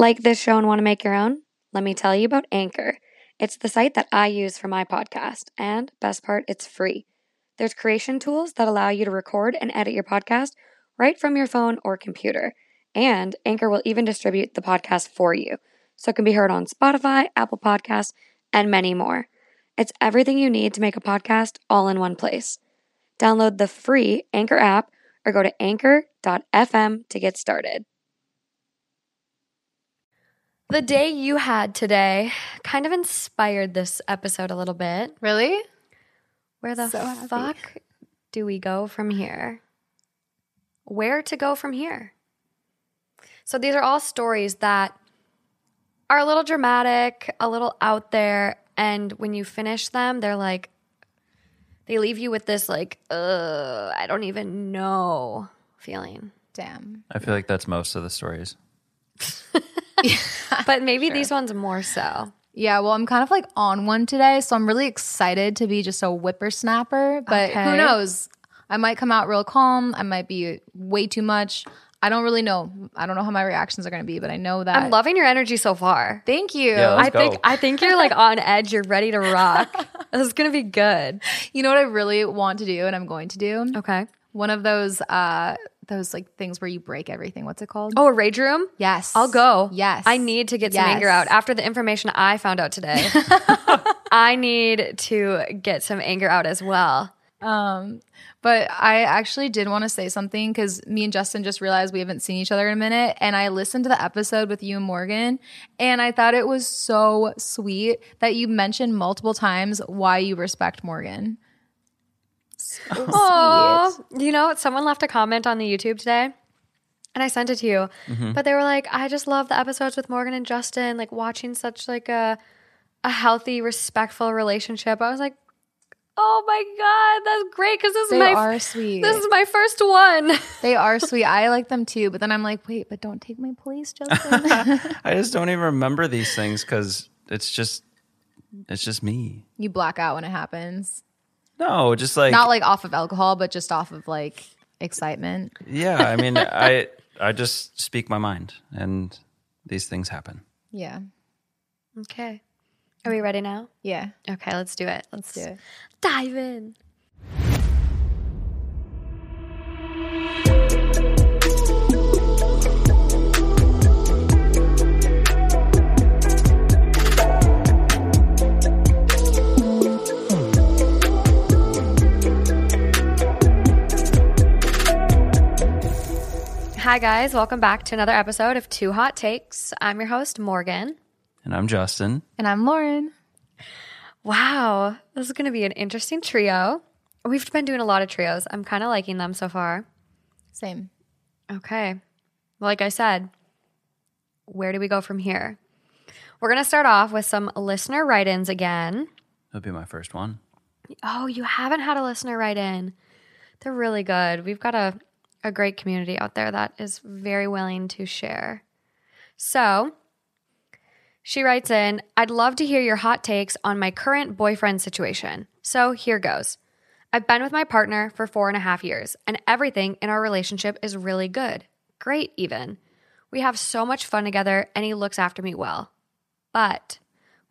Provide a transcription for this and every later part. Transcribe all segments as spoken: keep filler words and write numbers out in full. Like this show and want to make your own? Let me tell you about Anchor. It's the site that I use for my podcast, and best part, it's free. There's creation tools that allow you to record and edit your podcast right from your phone or computer, and Anchor will even distribute the podcast for you, so it can be heard on Spotify, Apple Podcasts, and many more. It's everything you need to make a podcast all in one place. Download the free Anchor app or go to anchor dot f m to get started. The day you had today kind of inspired this episode a little bit. Really? Where the so fuck happy. do we go from here? Where to go from here? So these are all stories that are a little dramatic, a little out there, and when you finish them, they're like, they leave you with this like, ugh, I don't even know feeling. Damn. I feel like that's most of the stories. Yeah, but maybe sure. these ones more so. Yeah, well, I'm kind of like on one today, so I'm really excited to be just a whippersnapper. But okay. who knows? I might come out real calm. I might be way too much. I don't really know. I don't know how my reactions are going to be, but I know that I'm loving your energy so far. Thank you. Yeah, I go. think I think you're like on edge. You're ready to rock. This is going to be good. You know what I really want to do, and I'm going to do. Okay, one of those. Uh, Those like things where you break everything. What's it called? Oh, a rage room? Yes. I'll go. Yes. I need to get yes. some anger out. After the information I found out today, I need to get some anger out as well. Um, but I actually did want to say something because me and Justin just realized we haven't seen each other in a minute. And I listened to the episode with you and Morgan, and I thought it was so sweet that you mentioned multiple times why you respect Morgan. Oh, you know, someone left a comment on the YouTube today, and I sent it to you. Mm-hmm. But they were like, "I just love the episodes with Morgan and Justin, like watching such like a a healthy, respectful relationship." I was like, "Oh my God, that's great!" Because this they is my are sweet. This is my first one. They are sweet. I like them too. But then I'm like, wait, but don't take my place, Justin. I just don't even remember these things because it's just it's just me. You black out when it happens. No, just like... Not like off of alcohol, but just off of like excitement. Yeah, I mean, I I just speak my mind and these things happen. Yeah. Okay. Are we ready now? Yeah. Okay, let's do it. Let's, let's do it. Dive in. Hi guys, welcome back to another episode of Two Hot Takes. I'm your host, Morgan. And I'm Justin. And I'm Lauren. Wow, this is going to be an interesting trio. We've been doing a lot of trios. I'm kind of liking them so far. Same. Okay. Like I said, where do we go from here? We're going to start off with some listener write-ins again. That'll be my first one. Oh, you haven't had a listener write-in. They're really good. We've got a... a great community out there that is very willing to share. So she writes in, I'd love to hear your hot takes on my current boyfriend situation. So here goes. I've been with my partner for four and a half years, and everything in our relationship is really good. Great, even. We have so much fun together, and he looks after me well. But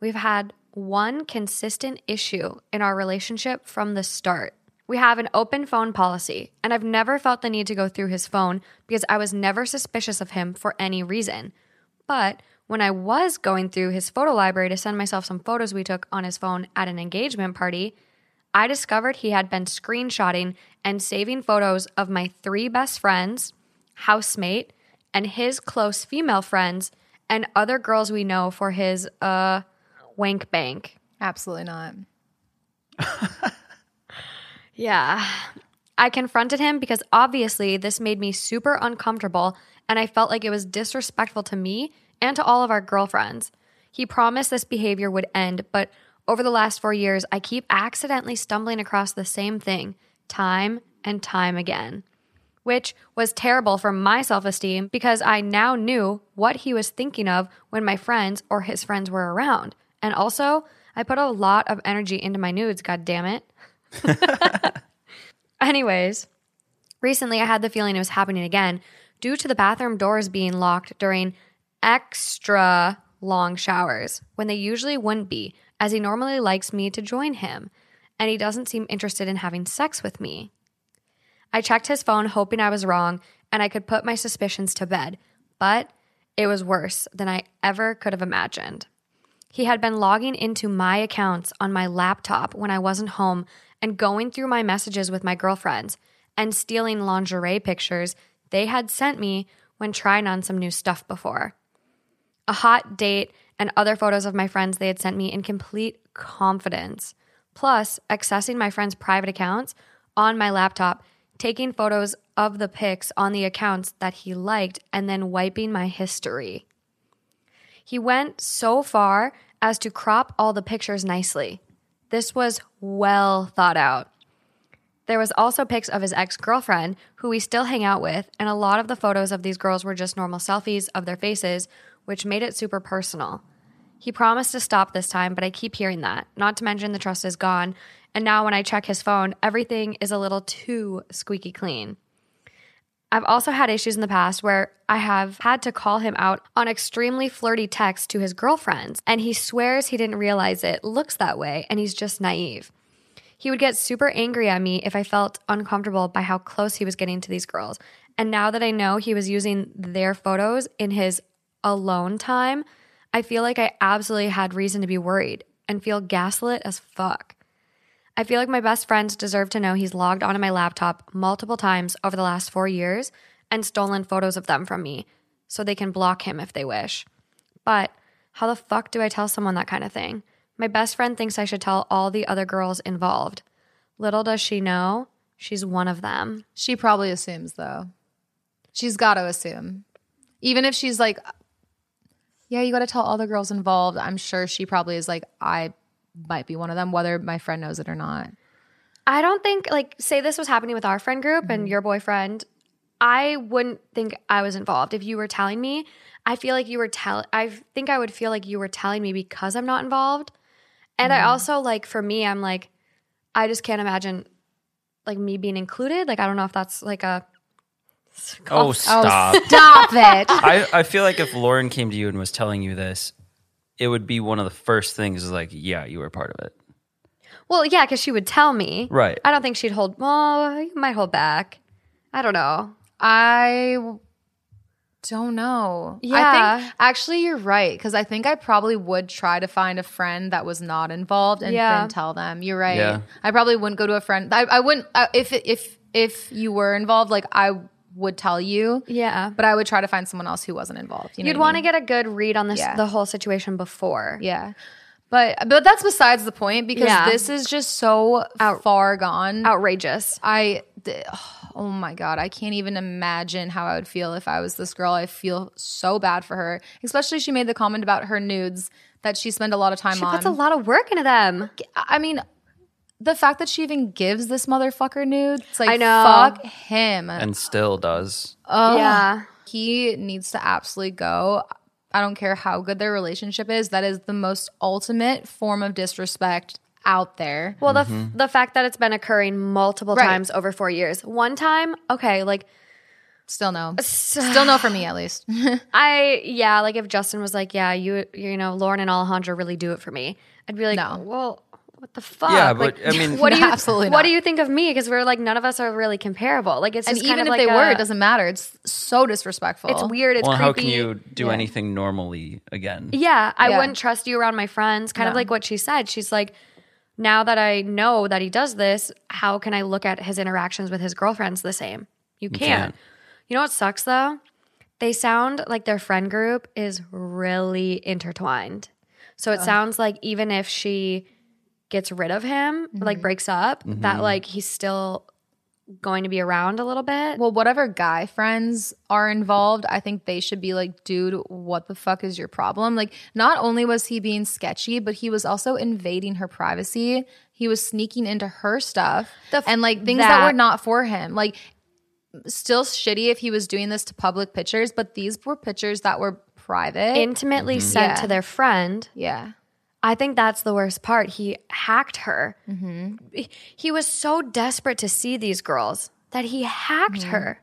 we've had one consistent issue in our relationship from the start. We have an open phone policy, and I've never felt the need to go through his phone because I was never suspicious of him for any reason. But when I was going through his photo library to send myself some photos we took on his phone at an engagement party, I discovered he had been screenshotting and saving photos of my three best friends, housemate, and his close female friends, and other girls we know for his, uh, wank bank. Absolutely not. Yeah, I confronted him because obviously this made me super uncomfortable and I felt like it was disrespectful to me and to all of our girlfriends. He promised this behavior would end, but over the last four years, I keep accidentally stumbling across the same thing time and time again, which was terrible for my self-esteem because I now knew what he was thinking of when my friends or his friends were around. And also, I put a lot of energy into my nudes, goddammit. Anyways, recently I had the feeling it was happening again due to the bathroom doors being locked during extra long showers when they usually wouldn't be, as he normally likes me to join him, and he doesn't seem interested in having sex with me. I checked his phone hoping I was wrong and I could put my suspicions to bed, but it was worse than I ever could have imagined. He had been logging into my accounts on my laptop when I wasn't home and going through my messages with my girlfriends and stealing lingerie pictures they had sent me when trying on some new stuff before. A hot date and other photos of my friends they had sent me in complete confidence, plus accessing my friends' private accounts on my laptop, taking photos of the pics on the accounts that he liked, and then wiping my history. He went so far as to crop all the pictures nicely. This was well thought out. There was also pics of his ex-girlfriend, who we still hang out with, and a lot of the photos of these girls were just normal selfies of their faces, which made it super personal. He promised to stop this time, but I keep hearing that, not to mention the trust is gone, and now when I check his phone, everything is a little too squeaky clean. I've also had issues in the past where I have had to call him out on extremely flirty texts to his girlfriends, and he swears he didn't realize it, looks that way, and he's just naive. He would get super angry at me if I felt uncomfortable by how close he was getting to these girls, and now that I know he was using their photos in his alone time, I feel like I absolutely had reason to be worried and feel gaslit as fuck. I feel like my best friends deserve to know he's logged onto my laptop multiple times over the last four years and stolen photos of them from me so they can block him if they wish. But how the fuck do I tell someone that kind of thing? My best friend thinks I should tell all the other girls involved. Little does she know, she's one of them. She probably assumes, though. She's got to assume. Even if she's like, yeah, you got to tell all the girls involved. I'm sure she probably is like, I might be one of them, whether my friend knows it or not. I don't think, like, say this was happening with our friend group mm-hmm. and your boyfriend, I wouldn't think I was involved. If you were telling me, I feel like you were tell. I think I would feel like you were telling me because I'm not involved. And mm-hmm. I also, like, for me, I'm like, I just can't imagine, like, me being included. Like, I don't know if that's like a... Oh, stop. Oh, stop it. I, I feel like if Lauren came to you and was telling you this, it would be one of the first things is like, yeah, you were part of it. Well, yeah, because she would tell me. Right. I don't think she'd hold, well, you might hold back. I don't know. I don't know. Yeah. I think, actually, you're right, because I think I probably would try to find a friend that was not involved and yeah. then tell them. You're right. Yeah. I probably wouldn't go to a friend. I, I wouldn't, I, if, if, if you were involved, like I would tell you. Yeah. But I would try to find someone else who wasn't involved. You know You'd want I mean? to get a good read on this yeah. the whole situation before. Yeah. But but that's besides the point because yeah. this is just so Out- far gone. Outrageous. I oh my God, I can't even imagine how I would feel if I was this girl. I feel so bad for her. Especially she made the comment about her nudes that she spent a lot of time she on. She puts a lot of work into them. I mean, the fact that she even gives this motherfucker nudes, it's like, I know. Fuck him. And still does. Oh, yeah. He needs to absolutely go. I don't care how good their relationship is. That is the most ultimate form of disrespect out there. Well, the mm-hmm. f- the fact that it's been occurring multiple right. times over four years. One time, okay, like... Still no. Still no for me, at least. I, yeah, like if Justin was like, yeah, you, you know, Lauren and Alejandra really do it for me. I'd be like, no. well... What the fuck? Yeah, but like, I mean, what do you no, absolutely what not. do you think of me? Because we're like, none of us are really comparable. Like, it's just and kind even of if like they a, were, it doesn't matter. It's so disrespectful. It's weird. It's well, creepy. How can you do yeah. anything normally again? Yeah, I yeah. wouldn't trust you around my friends. Kind no. of like what she said. She's like, now that I know that he does this, how can I look at his interactions with his girlfriends the same? You can't. You, can't. You know what sucks though? They sound like their friend group is really intertwined. So it oh. sounds like even if she gets rid of him, mm-hmm. like breaks up, mm-hmm. that like he's still going to be around a little bit. Well, whatever guy friends are involved, I think they should be like, dude, what the fuck is your problem? Like, not only was he being sketchy, but he was also invading her privacy. He was sneaking into her stuff f- and like things that-, that were not for him. Like, still shitty if he was doing this to public pictures, but these were pictures that were private. Intimately mm-hmm. sent yeah. to their friend. Yeah. I think that's the worst part. He hacked her. Mm-hmm. He was so desperate to see these girls that he hacked mm-hmm. her.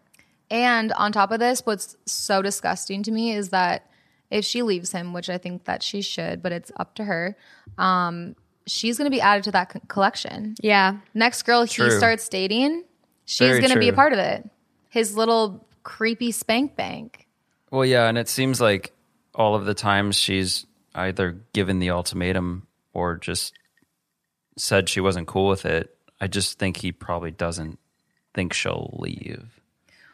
And on top of this, what's so disgusting to me is that if she leaves him, which I think that she should, but it's up to her, um, she's going to be added to that co- collection. Yeah. Next girl true. He starts dating, she's going to be a part of it. His little creepy spank bank. Well, yeah, and it seems like all of the times she's either given the ultimatum or just said she wasn't cool with it, I just think he probably doesn't think she'll leave.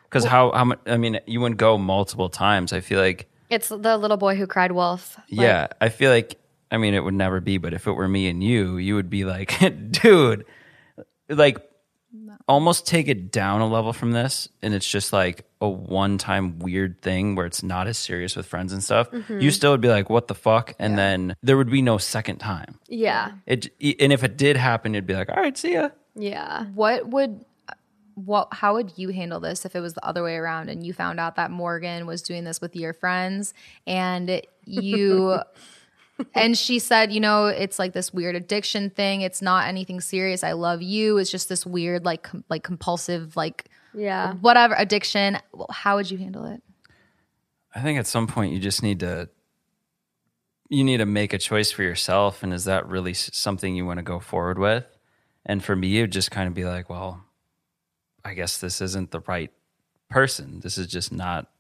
Because well, how, how much, I mean, you wouldn't go multiple times. I feel like... It's the little boy who cried wolf. Like, yeah, I feel like, I mean, it would never be, but if it were me and you, you would be like, dude, like no. almost take it down a level from this. And it's just like a one-time weird thing where it's not as serious with friends and stuff, mm-hmm. you still would be like, what the fuck? And yeah. then there would be no second time. Yeah. It And if it did happen, you'd be like, all right, see ya. Yeah. What would, what? how would you handle this if it was the other way around and you found out that Morgan was doing this with your friends and you, and she said, you know, it's like this weird addiction thing. It's not anything serious. I love you. It's just this weird, like, com- like compulsive, like, yeah, whatever addiction. Well, how would you handle it? I think at some point you just need to you need to make a choice for yourself, and is that really something you want to go forward with? And for me, it would just kind of be like, well, I guess this isn't the right person. This is just not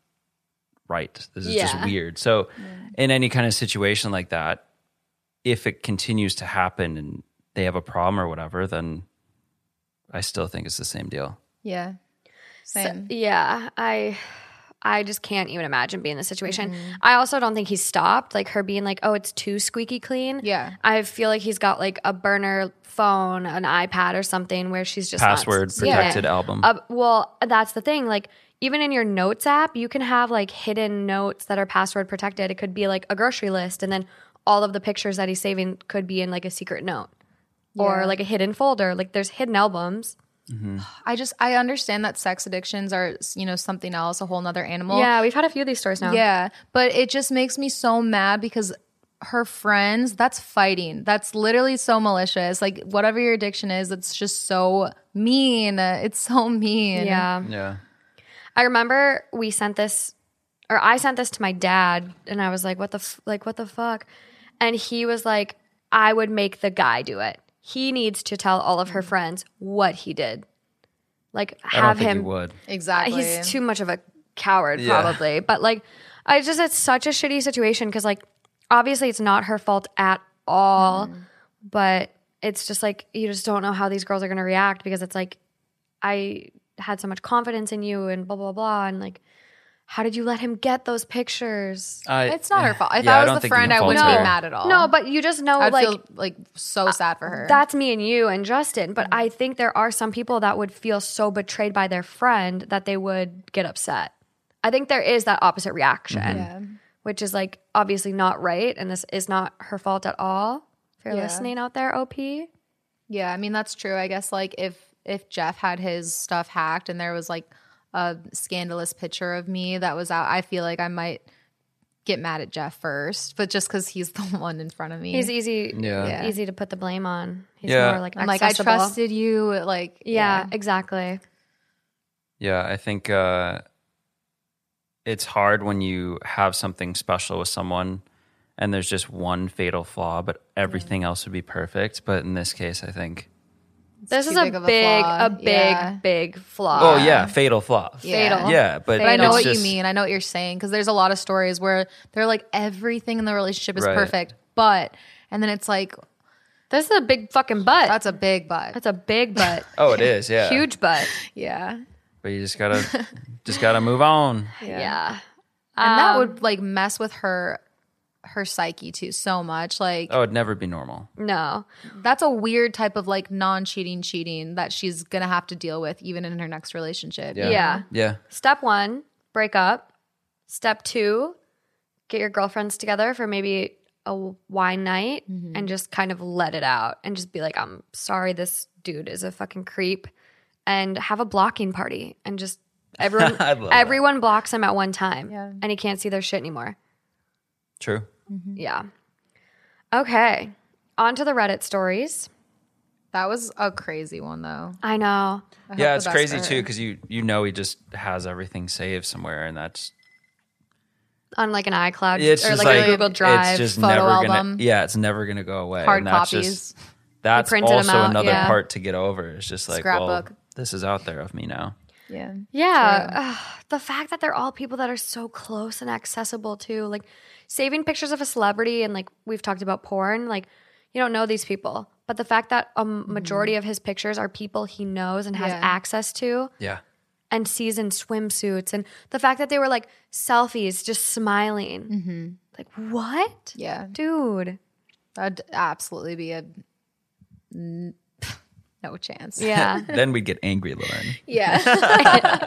right. This is yeah. just weird. So yeah. in any kind of situation like that, if it continues to happen and they have a problem or whatever, then I still think it's the same deal. Yeah. Same. So, yeah, I I just can't even imagine being in this situation. Mm-hmm. I also don't think he's stopped. Like her being like, oh, it's too squeaky clean. Yeah. I feel like he's got like a burner phone, an iPad or something where she's just password protected yeah. album. Uh, well, that's the thing. Like even in your notes app, you can have like hidden notes that are password protected. It could be like a grocery list, and then all of the pictures that he's saving could be in like a secret note yeah. or like a hidden folder. Like there's hidden albums. Mm-hmm. I just, I understand that sex addictions are, you know, something else, a whole nother animal. Yeah, we've had a few of these stories now. Yeah, but it just makes me so mad because her friends, that's fighting. That's literally so malicious. Like, whatever your addiction is, it's just so mean. It's so mean. Yeah. Yeah. I remember we sent this, or I sent this to my dad, and I was like, what the, f- like, what the fuck? And he was like, I would make the guy do it. He needs to tell all of her friends what he did. Like, have I don't think him. He would. Exactly. He's too much of a coward, yeah. probably. But, like, I just, it's such a shitty situation because, like, obviously it's not her fault at all. Mm. But it's just like, you just don't know how these girls are going to react because it's like, I had so much confidence in you and blah, blah, blah. And, like, how did you let him get those pictures? Uh, it's not her fault. If yeah, I was I the friend, I wouldn't be mad at all. No, but you just know, I'd like, feel, like so sad for her. That's me and you and Justin. But mm-hmm. I think there are some people that would feel so betrayed by their friend that they would get upset. I think there is that opposite reaction, mm-hmm. yeah. which is like obviously not right, and this is not her fault at all. If you're yeah. listening out there, O P. Yeah, I mean that's true. I guess like if if Jeff had his stuff hacked and there was like a scandalous picture of me that was out, I feel like I might get mad at Jeff first, but just because he's the one in front of me. He's easy yeah. yeah. easy to put the blame on. He's yeah. more like accessible. I'm like, I trusted you. Like, yeah, yeah. exactly. Yeah, I think uh, it's hard when you have something special with someone and there's just one fatal flaw, but everything yeah. else would be perfect. But in this case, I think... It's this is a big, a big, a big, yeah. big flaw. Oh yeah, fatal flaw. Yeah. Fatal. Yeah, but, but I know what just, you mean. I know what you're saying because there's a lot of stories where they're like everything in the relationship is right. perfect, but and then it's like this is a big fucking butt. That's a big butt. That's a big butt. Oh, it is. Yeah, huge butt. Yeah. But you just gotta, just gotta move on. Yeah. yeah. And um, that would like mess with her her psyche to so much. Like, oh, it'd never be normal. No, that's a weird type of like non-cheating cheating that she's gonna have to deal with even in her next relationship. Yeah. Yeah. Yeah. Step one, break up. Step two, get your girlfriends together for maybe a wine night mm-hmm. and just kind of let it out and just be like, I'm sorry, this dude is a fucking creep, and have a blocking party and just everyone everyone that. blocks him at one time yeah. and he can't see their shit anymore. True. Mm-hmm. Yeah. Okay. On to the Reddit stories. That was a crazy one, though. I know. I yeah, it's crazy, too, because you you know he just has everything saved somewhere, and that's... on, like, an iCloud it's or, like, like, a Google Drive it's just photo never album. Gonna, yeah, it's never going to go away. Hard and that's copies. Just, that's also out, another yeah. part to get over. It's just like, Scrapbook. well, this is out there of me now. Yeah. Yeah. Ugh, the fact that they're all people that are so close and accessible, too. Like, saving pictures of a celebrity and, like, we've talked about porn. Like, you don't know these people. But the fact that a majority mm-hmm. of his pictures are people he knows and has yeah. access to. Yeah. And sees in swimsuits. And the fact that they were, like, selfies, just smiling. Mm-hmm. Like, what? Yeah. Dude. That'd absolutely be a... N- No chance. Yeah. Then we'd get angry, Lauren. Yeah.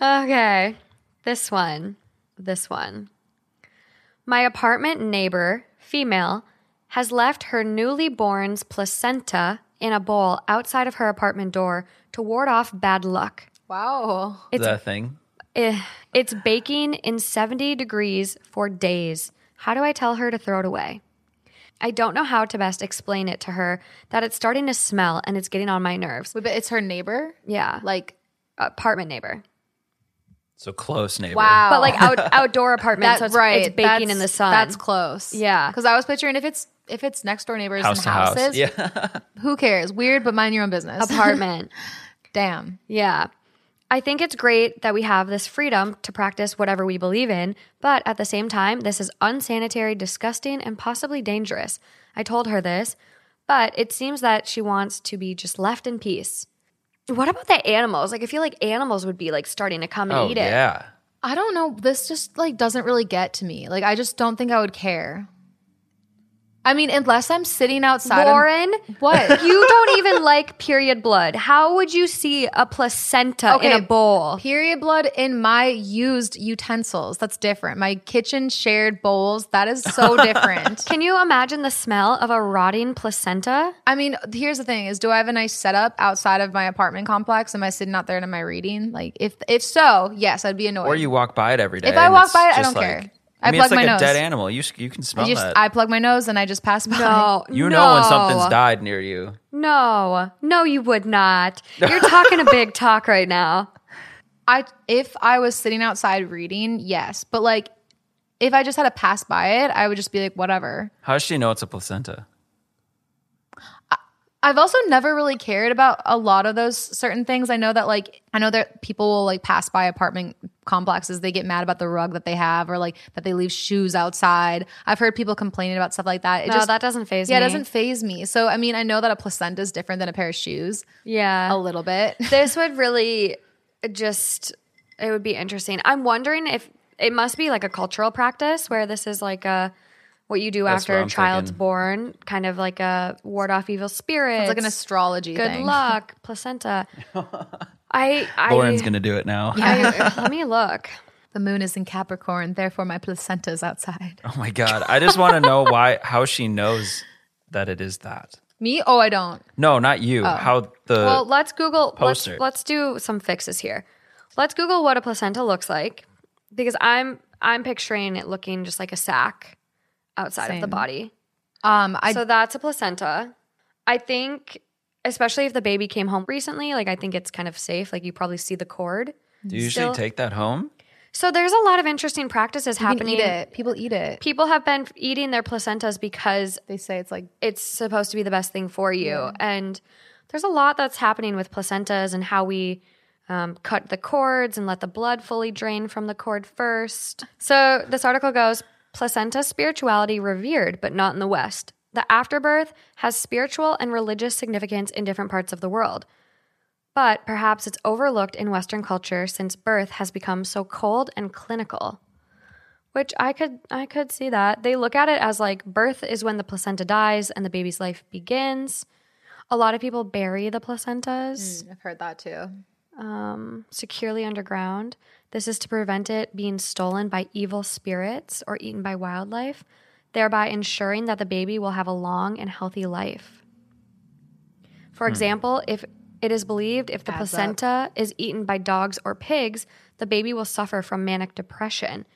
Okay, this one, this one. My apartment neighbor, female, has left her newly born's placenta in a bowl outside of her apartment door to ward off bad luck. Wow. Is that a thing? It, it's baking in seventy degrees for days. How do I tell her to throw it away? I don't know how to best explain it to her that it's starting to smell and it's getting on my nerves. Wait, but it's her neighbor? Yeah. Like apartment neighbor. So close neighbor. Wow. But like out, outdoor apartment. That's so it's, right. It's baking that's, in the sun. That's close. Yeah. Because I was picturing if it's if it's next door neighbors house and houses. House. Yeah. Who cares? Weird, but mind your own business. Apartment. Damn. Yeah. I think it's great that we have this freedom to practice whatever we believe in, but at the same time, this is unsanitary, disgusting, and possibly dangerous. I told her this, but it seems that she wants to be just left in peace. What about the animals? Like, I feel like animals would be, like, starting to come and oh, eat it. Yeah. I don't know. This just, like, doesn't really get to me. Like, I just don't think I would care. I mean, unless I'm sitting outside. Lauren, I'm, what? You don't even like period blood. How would you see a placenta okay, in a bowl? Period blood in my used utensils. That's different. My kitchen shared bowls. That is so different. Can you imagine the smell of a rotting placenta? I mean, here's the thing is, do I have a nice setup outside of my apartment complex? Am I sitting out there and am I reading? Like, if if so, yes, I'd be annoyed. Or you walk by it every day. If I walk by it, I don't like- care. I, I mean, plug it's like my a nose. Dead animal. You you can smell I just, that. I plug my nose and I just pass by. No, you no. know when something's died near you. No, no, you would not. You're talking a big talk right now. I if I was sitting outside reading, yes, but like if I just had to pass by it, I would just be like, whatever. How does she know it's a placenta? I, I've also never really cared about a lot of those certain things. I know that like I know that people will like pass by apartment complexes, they get mad about the rug that they have or like that they leave shoes outside. I've heard people complaining about stuff like that. It no, just, that doesn't faze yeah, me. Yeah, it doesn't faze me. So, I mean, I know that a placenta is different than a pair of shoes. Yeah. A little bit. This would really just, it would be interesting. I'm wondering if it must be like a cultural practice where this is like a, what you do That's after a child's thinking. Born, kind of like a ward off evil spirits. It's like an astrology Good thing. Good luck, placenta. I, I, Lauren's going to do it now. Yeah, I, let me look. The moon is in Capricorn, therefore my placenta is outside. Oh my God. I just want to know why, how she knows that it is that. Me? Oh, I don't. No, not you. Oh. How the Well, let's Google. Let's, let's do some fixes here. Let's Google what a placenta looks like because I'm I'm picturing it looking just like a sack outside Same. Of the body. Um, I, so that's a placenta. I think... Especially if the baby came home recently, like I think it's kind of safe. Like you probably see the cord. Do you still. Usually take that home? So there's a lot of interesting practices you happening. Can eat it. People eat it. People have been eating their placentas because they say it's like it's supposed to be the best thing for you. Yeah. And there's a lot that's happening with placentas and how we um, cut the cords and let the blood fully drain from the cord first. So this article goes, placenta spirituality revered, but not in the West. The afterbirth has spiritual and religious significance in different parts of the world. But perhaps it's overlooked in Western culture since birth has become so cold and clinical. Which I could I could see that. They look at it as like birth is when the placenta dies and the baby's life begins. A lot of people bury the placentas. Mm, I've heard that too. Um, securely underground. This is to prevent it being stolen by evil spirits or eaten by wildlife, thereby ensuring that the baby will have a long and healthy life. For hmm. example, if it is believed if the Adds placenta up. is eaten by dogs or pigs, the baby will suffer from manic depression.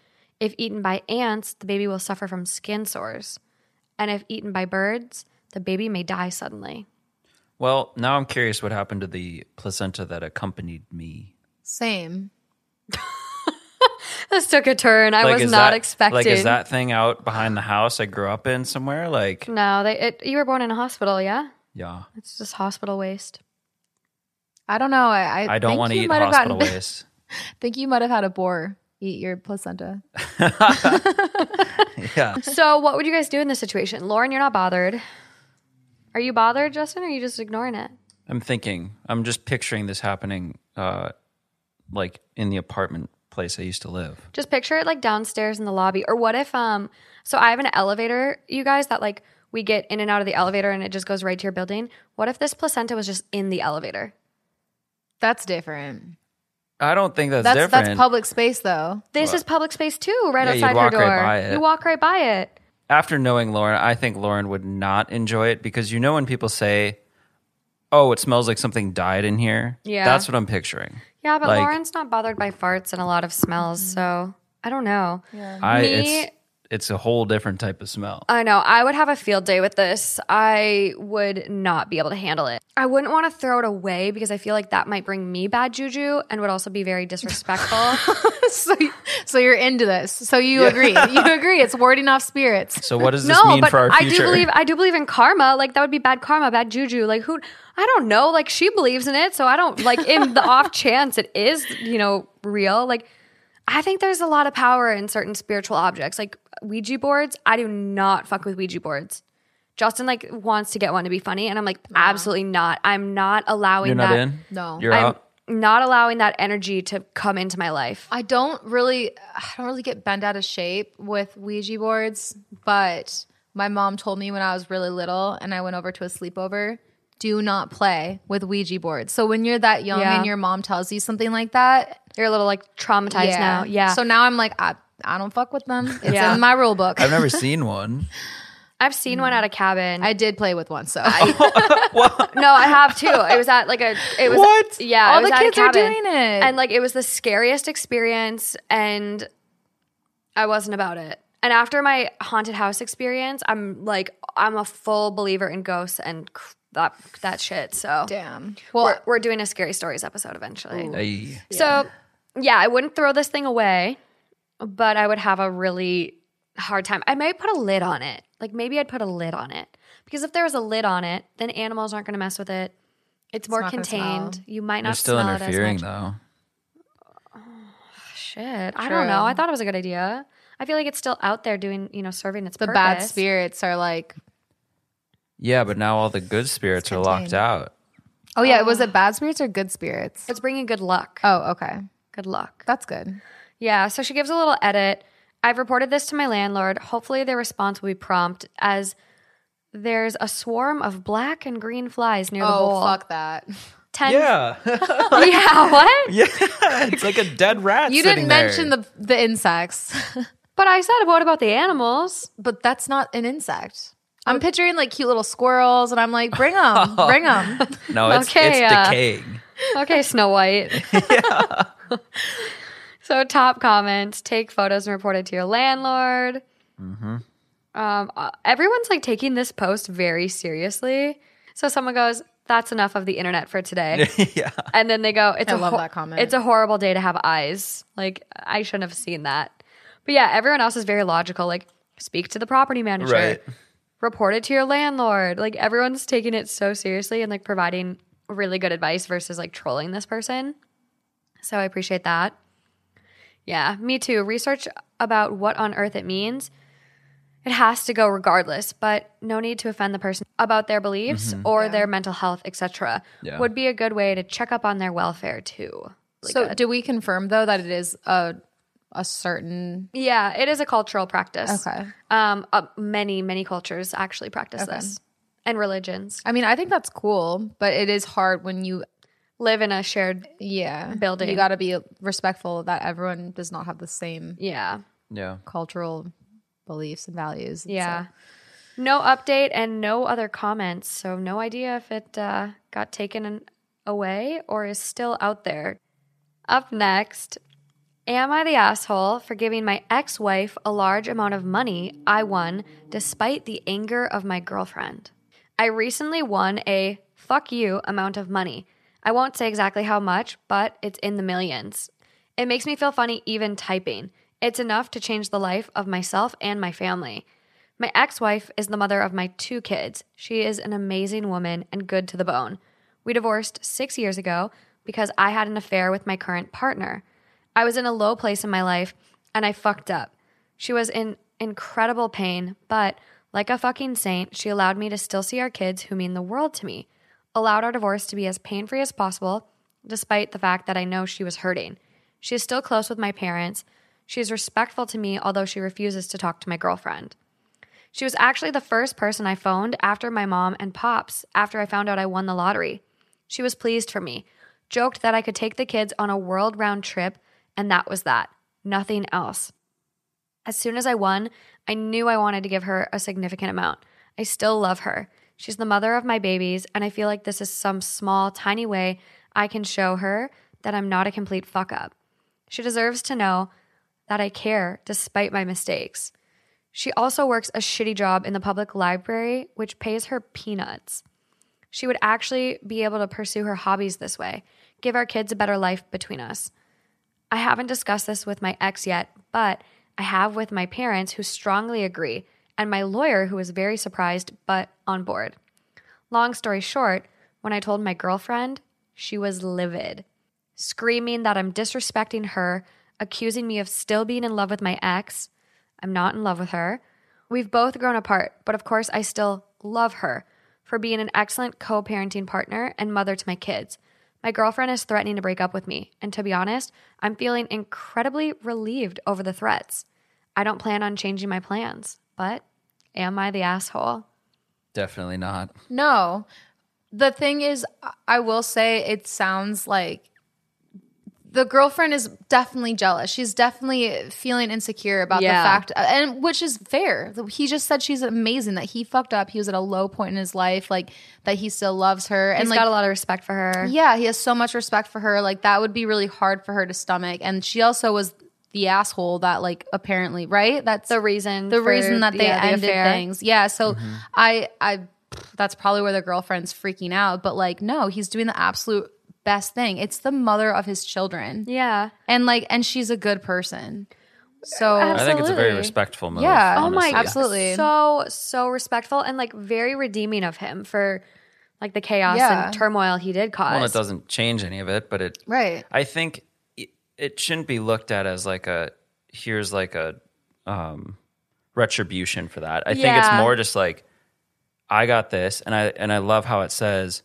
If eaten by ants, the baby will suffer from skin sores. And if eaten by birds, the baby may die suddenly. Well, now I'm curious what happened to the placenta that accompanied me. Same. This took a turn. I like, was not that, expecting. Like, is that thing out behind the house I grew up in somewhere? Like, no, they. It, you were born in a hospital, yeah? Yeah. It's just hospital waste. I don't know. I, I, I don't want to eat hospital gotten, waste. I think you might have had a boar eat your placenta. Yeah. So what would you guys do in this situation? Lauren, you're not bothered. Are you bothered, Justin, or are you just ignoring it? I'm thinking. I'm just picturing this happening uh, like in the apartment place I used to live. Just picture it like downstairs in the lobby. Or what if, um, so I have an elevator, you guys, that like we get in and out of the elevator and it just goes right to your building. What if this placenta was just in the elevator? That's different. I don't think that's, that's different. That's public space, though. This what? is public space, too, right yeah, outside her door. Right you walk right by it. After knowing Lauren, I think Lauren would not enjoy it because you know when people say, oh, it smells like something died in here? Yeah. That's what I'm picturing. Yeah, but like, Lauren's not bothered by farts and a lot of smells, so I don't know. Yeah. I, Me, it's, it's a whole different type of smell. I know. I would have a field day with this. I would not be able to handle it. I wouldn't want to throw it away because I feel like that might bring me bad juju and would also be very disrespectful. so, so you're into this. So you yeah. agree. You agree. It's warding off spirits. So what does this no, mean but for our future? I do believe, I do believe in karma. Like that would be bad karma, bad juju. Like who, I don't know. Like she believes in it. So I don't like in the off chance it is, you know, real. Like I think there's a lot of power in certain spiritual objects. Like Ouija boards. I do not fuck with Ouija boards. Justin like wants to get one to be funny, and I'm like, no. Absolutely not. I'm not allowing You're not that. In? No, You're I'm out. Not allowing that energy to come into my life. I don't really, I don't really get bent out of shape with Ouija boards. But my mom told me when I was really little, and I went over to a sleepover, do not play with Ouija boards. So when you're that young yeah. and your mom tells you something like that, you're a little like traumatized yeah. now. Yeah. So now I'm like, I, I don't fuck with them. It's yeah. in my rule book. I've never seen one. I've seen mm. one at a cabin. I did play with one, so. I, well, no, I have too. It was at like a. It was what? Yeah, all it was the at kids a cabin. Are doing it, and like it was the scariest experience, and I wasn't about it. And after my haunted house experience, I'm like, I'm a full believer in ghosts and that that shit. So damn. Well, we're, we're doing a scary stories episode eventually. Hey. So yeah, I wouldn't throw this thing away, but I would have a really hard time. I might put a lid on it. Like maybe I'd put a lid on it because if there was a lid on it, then animals aren't going to mess with it. It's, it's more contained. You might not smell it as much. They're still interfering though. Oh, shit. True. I don't know. I thought it was a good idea. I feel like it's still out there doing, you know, serving its purpose. The bad spirits are like. Yeah, but now all the good spirits are locked out. Oh yeah. Uh, was it bad spirits or good spirits? It's bringing good luck. Oh, okay. Good luck. That's good. Yeah. So she gives a little edit. I've reported this to my landlord. Hopefully their response will be prompt as there's a swarm of black and green flies near oh, the bowl. Oh, fuck that. Ten- yeah. Yeah, what? Yeah, it's like a dead rat You didn't mention there. the the insects. But I said, what about the animals? But that's not an insect. I'm picturing like cute little squirrels, and I'm like, bring them, bring them. No, it's, okay, it's uh, decaying. Okay, Snow White. Yeah. So top comments, take photos and report it to your landlord. Mm-hmm. Um, everyone's like taking this post very seriously. So someone goes, that's enough of the internet for today. Yeah. And then they go, it's I a love ho- that comment. It's a horrible day to have eyes. Like, I shouldn't have seen that. But yeah, everyone else is very logical. Like, speak to the property manager. Right. Report it to your landlord. Like, everyone's taking it so seriously and like providing really good advice versus like trolling this person. So I appreciate that. Yeah, me too. Research about what on earth it means. It has to go regardless, but no need to offend the person about their beliefs mm-hmm. or yeah. their mental health, et cetera. Yeah. Would be a good way to check up on their welfare too. Really so good. Do we confirm though that it is a a certain? Yeah, it is a cultural practice. Okay. Um, uh, many, many cultures actually practice okay. this, and religions. I mean, I think that's cool, but it is hard when you live in a shared yeah. building. You got to be respectful that everyone does not have the same yeah yeah cultural beliefs and values. And yeah. So. No update and no other comments, so no idea if it uh, got taken away or is still out there. Up next, am I the asshole for giving my ex-wife a large amount of money I won despite the anger of my girlfriend? I recently won a fuck you amount of money. I won't say exactly how much, but it's in the millions. It makes me feel funny even typing. It's enough to change the life of myself and my family. My ex-wife is the mother of my two kids. She is an amazing woman and good to the bone. We divorced six years ago because I had an affair with my current partner. I was in a low place in my life and I fucked up. She was in incredible pain, but like a fucking saint, she allowed me to still see our kids who mean the world to me, allowed our divorce to be as pain-free as possible, despite the fact that I know she was hurting. She is still close with my parents. She is respectful to me, although she refuses to talk to my girlfriend. She was actually the first person I phoned after my mom and pops, after I found out I won the lottery. She was pleased for me, joked that I could take the kids on a world round trip, and that was that, nothing else. As soon as I won, I knew I wanted to give her a significant amount. I still love her. She's the mother of my babies, and I feel like this is some small, tiny way I can show her that I'm not a complete fuck-up. She deserves to know that I care despite my mistakes. She also works a shitty job in the public library, which pays her peanuts. She would actually be able to pursue her hobbies this way, give our kids a better life between us. I haven't discussed this with my ex yet, but I have with my parents, who strongly agree, and my lawyer, who was very surprised but on board. Long story short, when I told my girlfriend, she was livid, screaming that I'm disrespecting her, accusing me of still being in love with my ex. I'm not in love with her. We've both grown apart, but of course I still love her for being an excellent co-parenting partner and mother to my kids. My girlfriend is threatening to break up with me, and to be honest, I'm feeling incredibly relieved over the threats. I don't plan on changing my plans, but am I the asshole? Definitely not. No. The thing is, I will say it sounds like the girlfriend is definitely jealous. She's definitely feeling insecure about yeah. the fact, and which is fair. He just said she's amazing, that he fucked up. He was at a low point in his life, like that he still loves her. He's and like, got a lot of respect for her. Yeah, he has so much respect for her. Like that would be really hard for her to stomach. And she also was the asshole that, like, apparently, right? That's the reason. The reason that they yeah, ended the things. Yeah. So mm-hmm. I, I, that's probably where the girlfriend's freaking out. But like, no, he's doing the absolute best thing. It's the mother of his children. Yeah. And like, and she's a good person. So absolutely. I think it's a very respectful move. Yeah. Honestly. Oh my, absolutely. So, so respectful and like very redeeming of him for like the chaos yeah. and turmoil he did cause. Well, it doesn't change any of it, but it, right. I think it, it shouldn't be looked at as like a, here's like a um, retribution for that. I yeah. think it's more just like, I got this. And I, and I love how it says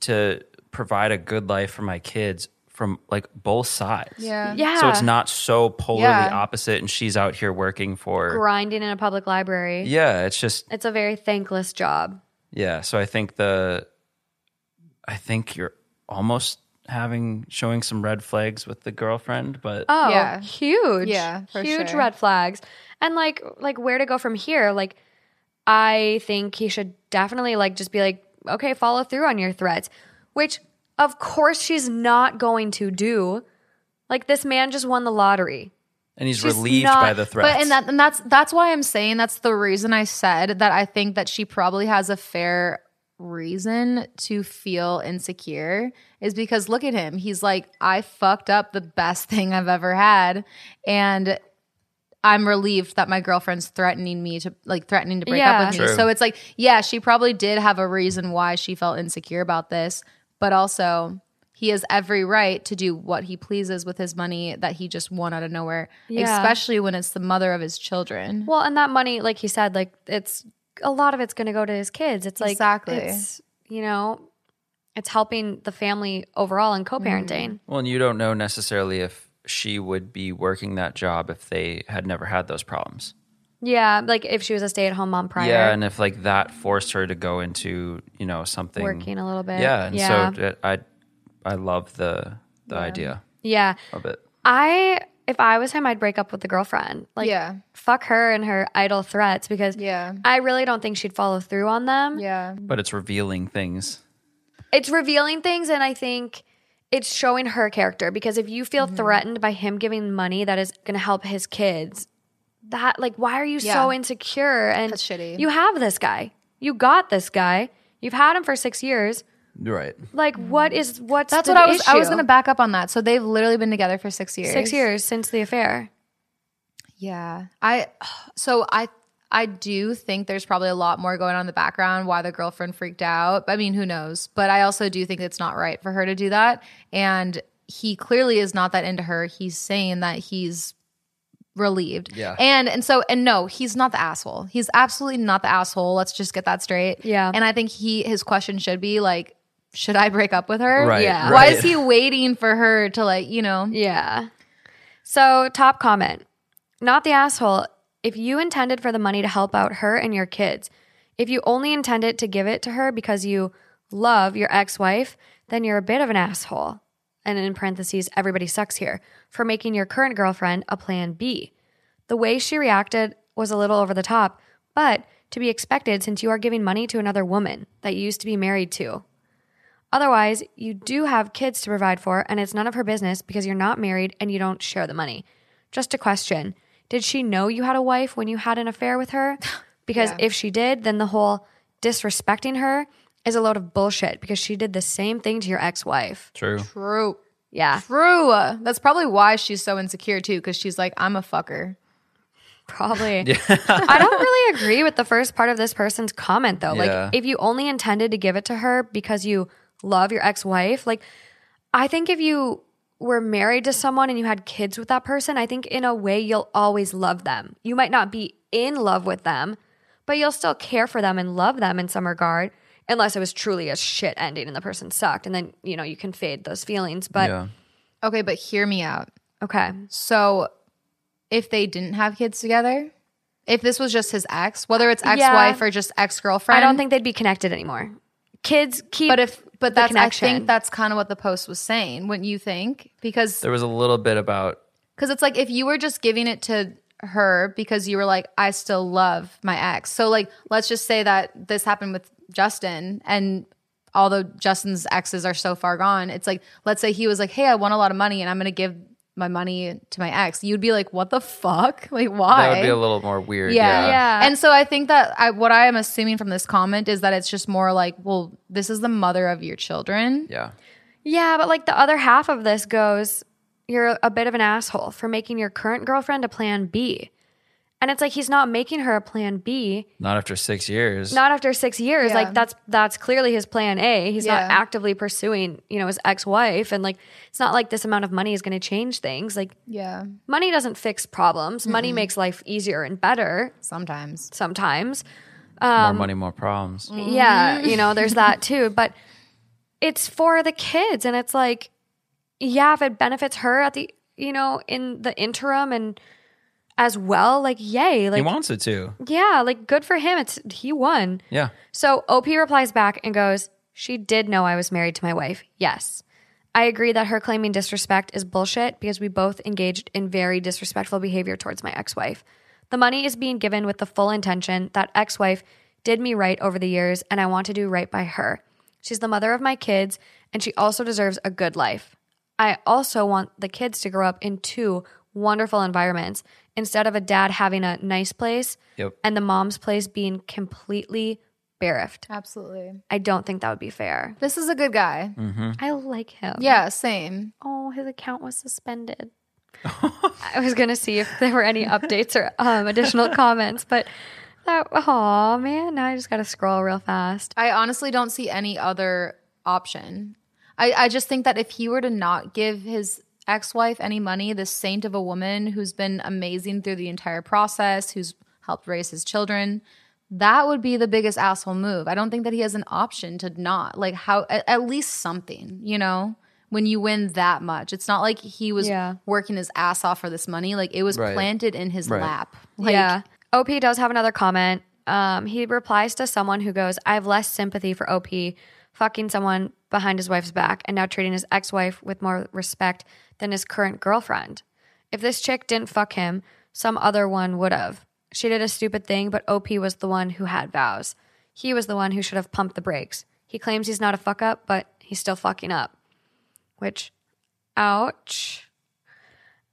to provide a good life for my kids from like both sides. Yeah. yeah. So it's not so polarly yeah. opposite and she's out here working for grinding in a public library. Yeah. It's just, it's a very thankless job. Yeah. So I think the, I think you're almost having, showing some red flags with the girlfriend, but. Oh, yeah. huge. Yeah. Huge sure. red flags. And like, like where to go from here? Like, I think he should definitely like, just be like, okay, follow through on your threats. Which, of course, she's not going to do. Like, this man just won the lottery. And he's she's relieved not, by the threats. But, and, that, and that's that's why I'm saying that's the reason I said that I think that she probably has a fair reason to feel insecure is because look at him. He's like, I fucked up the best thing I've ever had. And I'm relieved that my girlfriend's threatening me to like threatening to break yeah. up with me. True. So it's like, yeah, she probably did have a reason why she felt insecure about this, but also he has every right to do what he pleases with his money that he just won out of nowhere, yeah. especially when it's the mother of his children. Well, and that money, like he said, like it's a lot of it's going to go to his kids. It's like, exactly. it's, you know, it's helping the family overall and co-parenting. Mm. Well, and you don't know necessarily if she would be working that job if they had never had those problems. Yeah, like if she was a stay-at-home mom prior. Yeah, and if like that forced her to go into, you know, something. Working a little bit. Yeah, and yeah. so it, I I love the the yeah. idea. Yeah. Of it. I, if I was him, I'd break up with the girlfriend. Like, yeah. fuck her and her idle threats because yeah. I really don't think she'd follow through on them. Yeah. But it's revealing things. It's revealing things, and I think it's showing her character because if you feel mm-hmm. threatened by him giving money that is going to help his kids, that like, why are you yeah. so insecure? And that's shitty. You have this guy. You got this guy. You've had him for six years. Right. Like, what is what's that's the what I was issue? I was going to back up on that. So they've literally been together for six years. Six years since the affair. Yeah. I so I I do think there's probably a lot more going on in the background why the girlfriend freaked out. I mean, who knows? But I also do think it's not right for her to do that. And he clearly is not that into her. He's saying that he's relieved. Yeah. And and so and no, he's not the asshole. He's absolutely not the asshole. Let's just get that straight. Yeah. And I think he his question should be like, should I break up with her? Right, yeah. Right. Why is he waiting for her to like, you know? Yeah. So top comment. Not the asshole. If you intended for the money to help out her and your kids, if you only intended to give it to her because you love your ex-wife, then you're a bit of an asshole. And in parentheses, everybody sucks here for making your current girlfriend a plan B. The way she reacted was a little over the top, but to be expected since you are giving money to another woman that you used to be married to. Otherwise, you do have kids to provide for, and it's none of her business because you're not married and you don't share the money. Just a question. Did she know you had a wife when you had an affair with her? Because yeah. if she did, then the whole disrespecting her is a load of bullshit because she did the same thing to your ex-wife. True. True. Yeah. True. That's probably why she's so insecure too because she's like, I'm a fucker. Probably. Yeah. I don't really agree with the first part of this person's comment though. Yeah. Like if you only intended to give it to her because you love your ex-wife, like I think if you were married to someone and you had kids with that person, I think in a way you'll always love them. You might not be in love with them, but you'll still care for them and love them in some regard, unless it was truly a shit ending and the person sucked. And then, you know, you can fade those feelings. But yeah. Okay, but hear me out. Okay. So if they didn't have kids together, if this was just his ex, whether it's ex-wife yeah. or just ex-girlfriend. I don't think they'd be connected anymore. Kids keep... But if But that's I think that's kind of what the post was saying, wouldn't you think? Because there was a little bit about because it's like if you were just giving it to her because you were like, I still love my ex. So like let's just say that this happened with Justin, and although Justin's exes are so far gone, it's like let's say he was like, hey, I want a lot of money and I'm gonna give my money to my ex. You'd be like, what the fuck? Like, why? That would be a little more weird. Yeah. yeah. yeah. And so I think that I, what I am assuming from this comment is that it's just more like, well, this is the mother of your children. Yeah. Yeah. But like the other half of this goes, you're a bit of an asshole for making your current girlfriend a plan B. And it's like, he's not making her a plan B. Not after six years. Not after six years. Yeah. Like that's, that's clearly his plan A. He's yeah. not actively pursuing, you know, his ex-wife. And like, it's not like this amount of money is going to change things. Like yeah, money doesn't fix problems. Mm-hmm. Money makes life easier and better. Sometimes. Sometimes. Um, more money, more problems. Mm-hmm. Yeah. You know, there's that too, but it's for the kids. And it's like, yeah, if it benefits her at the, you know, in the interim and as well, like yay, like he wants it to. Yeah, like good for him. It's he won. Yeah. So O P replies back and goes, she did know I was married to my wife. Yes. I agree that her claiming disrespect is bullshit because we both engaged in very disrespectful behavior towards my ex-wife. The money is being given with the full intention that ex-wife did me right over the years and I want to do right by her. She's the mother of my kids and she also deserves a good life. I also want the kids to grow up in two wonderful environments instead of a dad having a nice place yep. and the mom's place being completely bereft. Absolutely. I don't think that would be fair. This is a good guy. Mm-hmm. I like him. Yeah, same. Oh, his account was suspended. I was going to see if there were any updates or um, additional comments, but that, oh man, now I just got to scroll real fast. I honestly don't see any other option. I, I just think that if he were to not give his ex-wife any money, this saint of a woman who's been amazing through the entire process, who's helped raise his children, that would be the biggest asshole move. I don't think that he has an option to not, like, how at, at least something, you know? When you win that much, it's not like he was yeah. working his ass off for this money. Like, it was right. planted in his right. lap. Like, yeah. O P does have another comment. Um, he replies to someone who goes, I have less sympathy for O P fucking someone behind his wife's back and now treating his ex-wife with more respect than his current girlfriend. If this chick didn't fuck him, some other one would have. She did a stupid thing, but O P was the one who had vows. He was the one who should have pumped the brakes. He claims he's not a fuck up, but he's still fucking up. Which, ouch.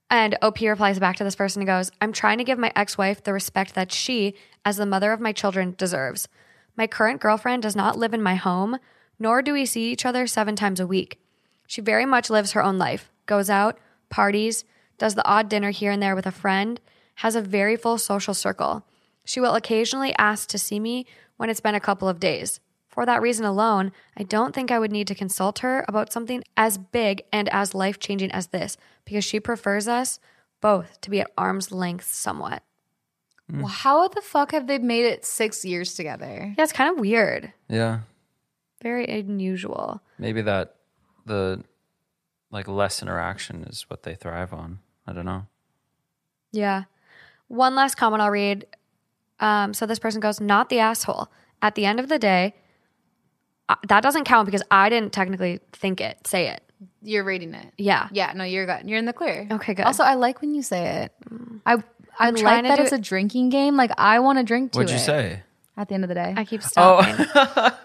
And O P replies back to this person and goes, I'm trying to give my ex-wife the respect that she, as the mother of my children, deserves. My current girlfriend does not live in my home, nor do we see each other seven times a week. She very much lives her own life, goes out, parties, does the odd dinner here and there with a friend, has a very full social circle. She will occasionally ask to see me when it's been a couple of days. For that reason alone, I don't think I would need to consult her about something as big and as life-changing as this, because she prefers us both to be at arm's length somewhat. Mm. Well, how the fuck have they made it six years together? Yeah, it's kind of weird. Yeah. Very unusual. Maybe that the like less interaction is what they thrive on. I don't know. Yeah. One last comment I'll read. Um, so this person goes, not the asshole. At the end of the day, Uh, that doesn't count because I didn't technically think it, say it. You're reading it. Yeah. Yeah, no, you're good. You're in the clear. Okay, good. Also, I like when you say it. I I like that it's a drinking game. Like, I want to drink to it. What'd you say? At the end of the day. I keep stopping. Oh.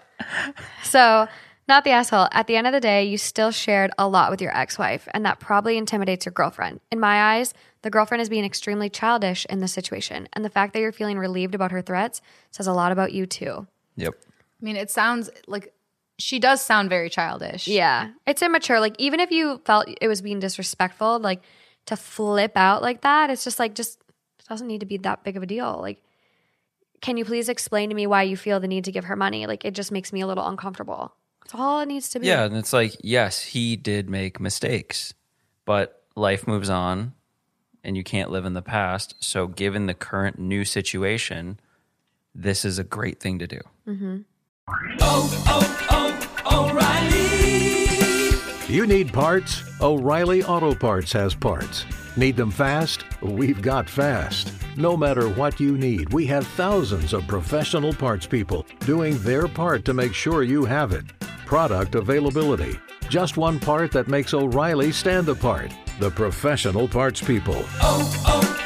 So, not the asshole. At the end of the day, you still shared a lot with your ex-wife, and that probably intimidates your girlfriend. In my eyes, the girlfriend is being extremely childish in this situation, and the fact that you're feeling relieved about her threats says a lot about you, too. Yep. I mean, it sounds like she does sound very childish. Yeah. It's immature. Like, even if you felt it was being disrespectful, like, to flip out like that, it's just like, just it doesn't need to be that big of a deal. Like, can you please explain to me why you feel the need to give her money? Like, it just makes me a little uncomfortable. That's all it needs to be. Yeah. And it's like, yes, he did make mistakes, but life moves on and you can't live in the past. So given the current new situation, this is a great thing to do. Mm-hmm. Oh, oh, oh, O'Reilly. You need parts? O'Reilly Auto Parts has parts. Need them fast? We've got fast. No matter what you need, we have thousands of professional parts people doing their part to make sure you have it. Product availability. Just one part that makes O'Reilly stand apart. The professional parts people. Oh,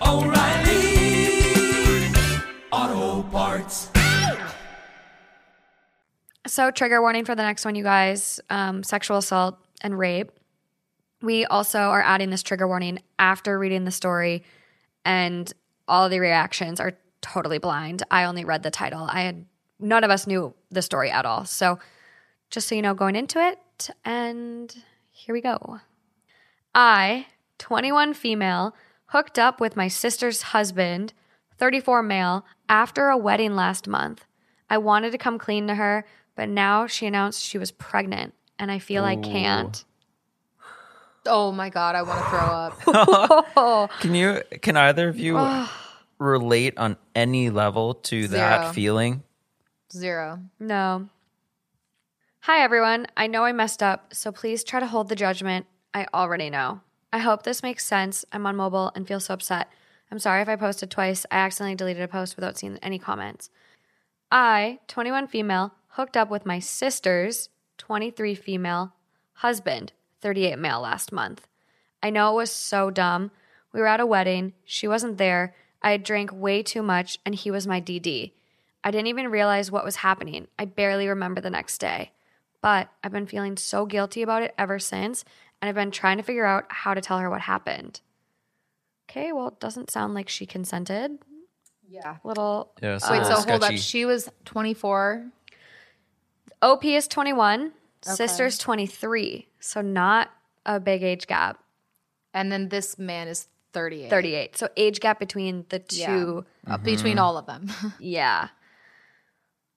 oh, oh, O'Reilly Auto Parts. So trigger warning for the next one, you guys, um, sexual assault and rape. We also are adding this trigger warning after reading the story, and all the reactions are totally blind. I only read the title. I had none of us knew the story at all. So just so you know, going into it, and here we go. I, twenty-one female, hooked up with my sister's husband, thirty-four male, after a wedding last month. I wanted to come clean to her, but now she announced she was pregnant, and I feel Ooh. I can't. Oh my God, I want to throw up. Can you? Can either of you relate on any level to Zero. That feeling? Zero. No. Hi, everyone. I know I messed up, so please try to hold the judgment. I already know. I hope this makes sense. I'm on mobile and feel so upset. I'm sorry if I posted twice. I accidentally deleted a post without seeing any comments. I, twenty-one female, hooked up with my sister's twenty-three female husband, thirty-eight male, last month. I know it was so dumb. We were at a wedding. She wasn't there. I drank way too much, and he was my D D. I didn't even realize what was happening. I barely remember the next day. But I've been feeling so guilty about it ever since, and I've been trying to figure out how to tell her what happened. Okay, well, it doesn't sound like she consented. Yeah. Little. Yeah, wait, so sketchy. Hold up. She was twenty-four. O P is twenty-one. Okay. Sister's twenty-three. So not a big age gap. And then this man is thirty-eight. thirty-eight. So age gap between the two. Yeah. Mm-hmm. Between all of them. Yeah.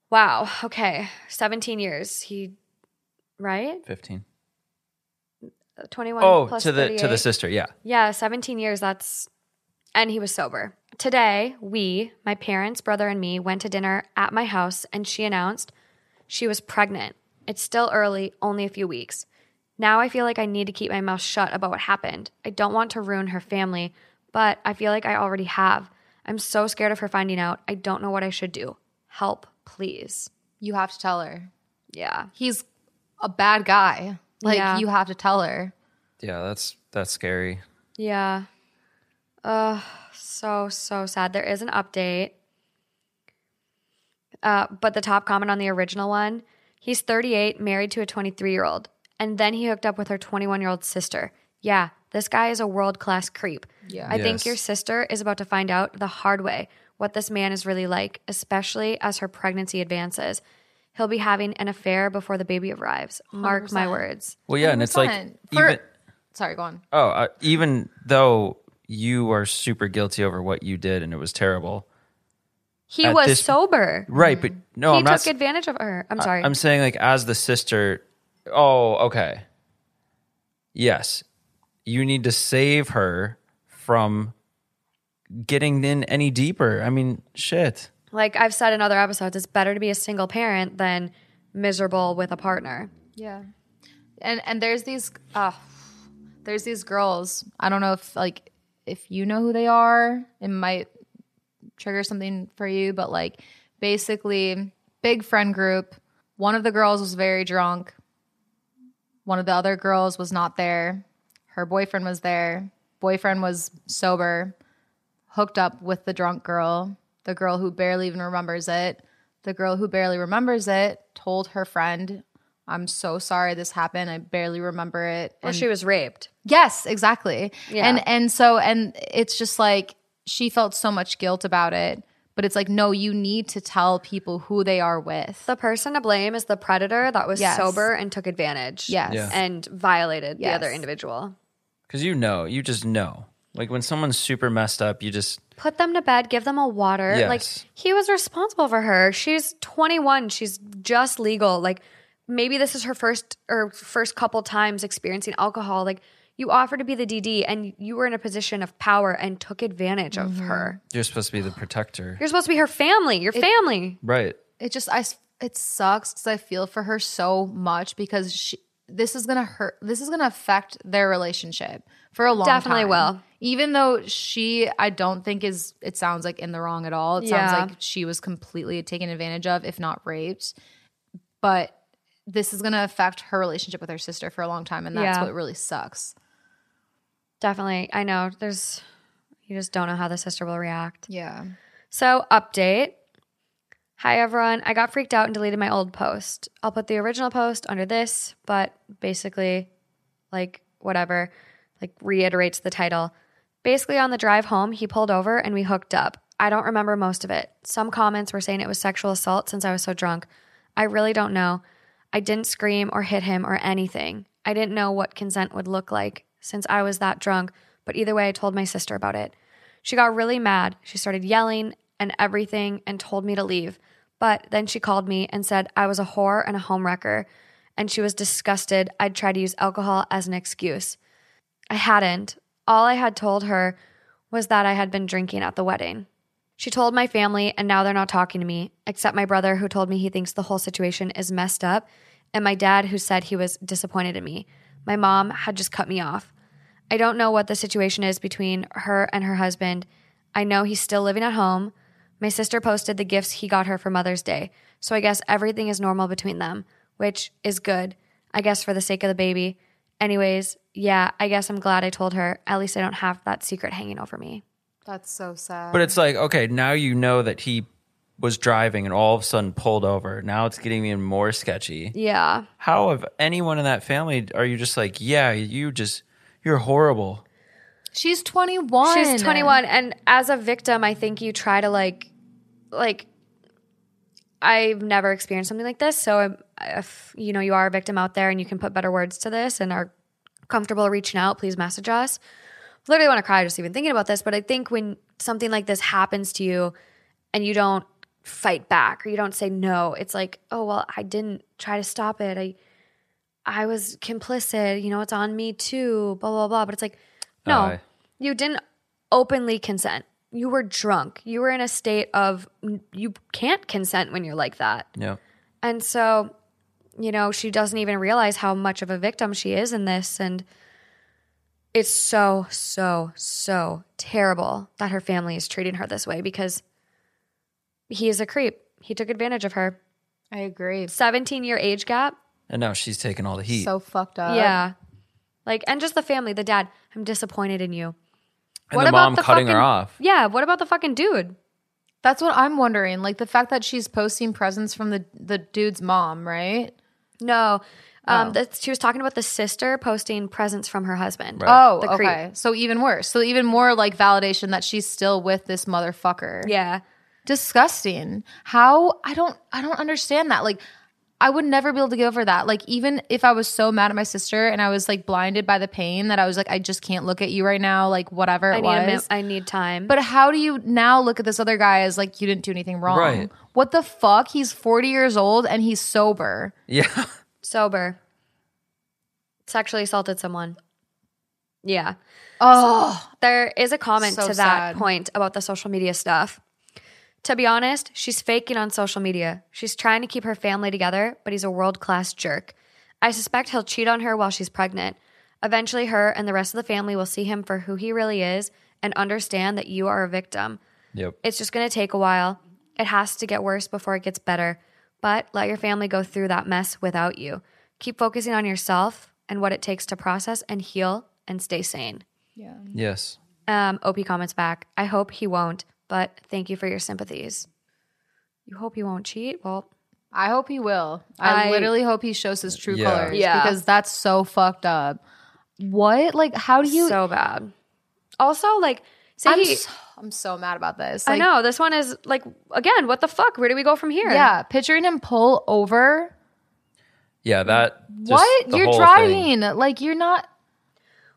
Wow. Okay. seventeen years. He, right? fifteen. twenty-one oh, plus to the to the sister, yeah. Yeah, seventeen years, that's, and he was sober. Today, we, my parents, brother, and me, went to dinner at my house, and she announced she was pregnant. It's still early, only a few weeks. Now I feel like I need to keep my mouth shut about what happened. I don't want to ruin her family, but I feel like I already have. I'm so scared of her finding out. I don't know what I should do. Help, please. You have to tell her. Yeah. He's a bad guy. Like, yeah. You have to tell her. Yeah, that's that's scary. Yeah. Uh, so, so sad. There is an update. Uh, but the top comment on the original one, he's thirty-eight, married to a twenty-three-year-old. And then he hooked up with her twenty-one-year-old sister. Yeah, this guy is a world-class creep. Yeah. I yes. think your sister is about to find out the hard way what this man is really like, especially as her pregnancy advances. He'll be having an affair before the baby arrives. Mark one hundred percent. My words. Well, yeah, and it's like For, even, sorry, go on. Oh, uh, even though you are super guilty over what you did and it was terrible. He was this, sober. Right, but no, he I'm not. He took advantage of her. I'm sorry. I, I'm saying like as the sister, oh, okay. Yes. You need to save her from getting in any deeper. I mean, shit. Like I've said in other episodes, it's better to be a single parent than miserable with a partner. Yeah, and and there's these uh, there's these girls. I don't know if like if you know who they are, it might trigger something for you. But like basically, big friend group. One of the girls was very drunk. One of the other girls was not there. Her boyfriend was there. Boyfriend was sober. Hooked up with the drunk girl. The girl who barely even remembers it, the girl who barely remembers it told her friend, I'm so sorry this happened. I barely remember it. Well, and she was raped. Yes, exactly. Yeah. And and so and it's just like she felt so much guilt about it. But it's like, no, you need to tell people who they are with. The person to blame is the predator that was yes. sober and took advantage. Yes. Yeah. And violated yes. the other individual. Because you know, you just know. Like when someone's super messed up, you just put them to bed, give them a water. Yes. Like he was responsible for her. She's twenty-one. She's just legal. Like maybe this is her first or first couple times experiencing alcohol. Like you offered to be the D D and you were in a position of power and took advantage mm-hmm. of her. You're supposed to be the protector. You're supposed to be her family, your it, family. Right. It just, I, it sucks because I feel for her so much because she, this is going to hurt. This is going to affect their relationship for a long Definitely time. Definitely will. Even though she, I don't think is, it sounds like in the wrong at all. It yeah. sounds like she was completely taken advantage of, if not raped. But this is going to affect her relationship with her sister for a long time. And that's yeah. what really sucks. Definitely. I know. There's, you just don't know how the sister will react. Yeah. So update. Hi, everyone. I got freaked out and deleted my old post. I'll put the original post under this, but basically like whatever, like reiterates the title. Basically, on the drive home, he pulled over and we hooked up. I don't remember most of it. Some comments were saying it was sexual assault since I was so drunk. I really don't know. I didn't scream or hit him or anything. I didn't know what consent would look like since I was that drunk, but either way, I told my sister about it. She got really mad. She started yelling and everything and told me to leave. But then she called me and said I was a whore and a homewrecker, and she was disgusted I'd try to use alcohol as an excuse. I hadn't. All I had told her was that I had been drinking at the wedding. She told my family, and now they're not talking to me, except my brother, who told me he thinks the whole situation is messed up, and my dad, who said he was disappointed in me. My mom had just cut me off. I don't know what the situation is between her and her husband. I know he's still living at home. My sister posted the gifts he got her for Mother's Day, so I guess everything is normal between them, which is good, I guess, for the sake of the baby. Anyways, yeah, I guess I'm glad I told her. At least I don't have that secret hanging over me. That's so sad. But it's like, okay, now you know that he was driving and all of a sudden pulled over. Now it's getting even more sketchy. Yeah. How of anyone in that family are you just like, yeah, you just, you're horrible. She's twenty-one. She's twenty-one. And as a victim, I think you try to like, like, I've never experienced something like this. So if, you know, you are a victim out there and you can put better words to this and are comfortable reaching out, please message us. Literally want to cry just even thinking about this. But I think when something like this happens to you and you don't fight back or you don't say no, it's like, oh, well, I didn't try to stop it. I, I was complicit. You know, it's on me too, blah, blah, blah. But it's like, no, uh, you didn't openly consent. You were drunk. You were in a state of you can't consent when you're like that. Yeah. And so, you know, she doesn't even realize how much of a victim she is in this. And it's so, so, so terrible that her family is treating her this way because he is a creep. He took advantage of her. I agree. seventeen-year age gap. And now she's taking all the heat. So fucked up. Yeah. Like, and just the family, the dad, I'm disappointed in you. And what the about mom the cutting fucking, her off. Yeah, what about the fucking dude? That's what I'm wondering. Like, the fact that she's posting presents from the, the dude's mom, right? No. Um, oh. that she was talking about the sister posting presents from her husband. Right. Oh, the okay. Creep. So even worse. So even more, like, validation that she's still with this motherfucker. Yeah. Disgusting. How? I don't, I don't understand that. Like, I would never be able to get over that. Like, even if I was so mad at my sister and I was like blinded by the pain that I was like, I just can't look at you right now. Like, whatever it I need was. Mi- I need time. But how do you now look at this other guy as like, you didn't do anything wrong? Right. What the fuck? He's forty years old and he's sober. Yeah. Sober. Sexually assaulted someone. Yeah. Oh. So there is a comment so to sad. That point about the social media stuff. To be honest, she's faking on social media. She's trying to keep her family together, but he's a world-class jerk. I suspect he'll cheat on her while she's pregnant. Eventually, her and the rest of the family will see him for who he really is and understand that you are a victim. Yep. It's just going to take a while. It has to get worse before it gets better. But let your family go through that mess without you. Keep focusing on yourself and what it takes to process and heal and stay sane. Yeah. Yes. Um, O P comments back. I hope he won't. But thank you for your sympathies. You hope he won't cheat? Well, I hope he will. I, I literally hope he shows his true yeah. colors. Yeah. Because that's so fucked up. What? Like, how do you... So bad. Also, like... Say I'm, he, so, I'm so mad about this. Like, I know. This one is, like, again, what the fuck? Where do we go from here? Yeah. Picturing him pull over. Yeah, that... Just what? You're driving. Thing. Like, you're not...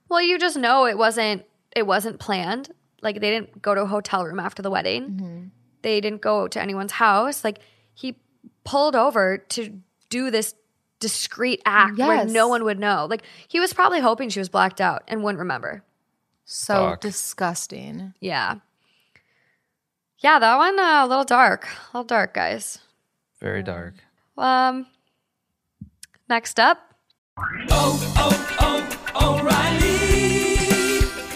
Well, you just know it wasn't. it wasn't planned. Like, they didn't go to a hotel room after the wedding. Mm-hmm. They didn't go to anyone's house. Like, he pulled over to do this discreet act yes. where no one would know. Like, he was probably hoping she was blacked out and wouldn't remember. So Fuck. disgusting. Yeah. Yeah, that one, uh, a little dark. A little dark, guys. Very yeah. dark. Um. Next up. Oh, oh, oh, O'Reilly.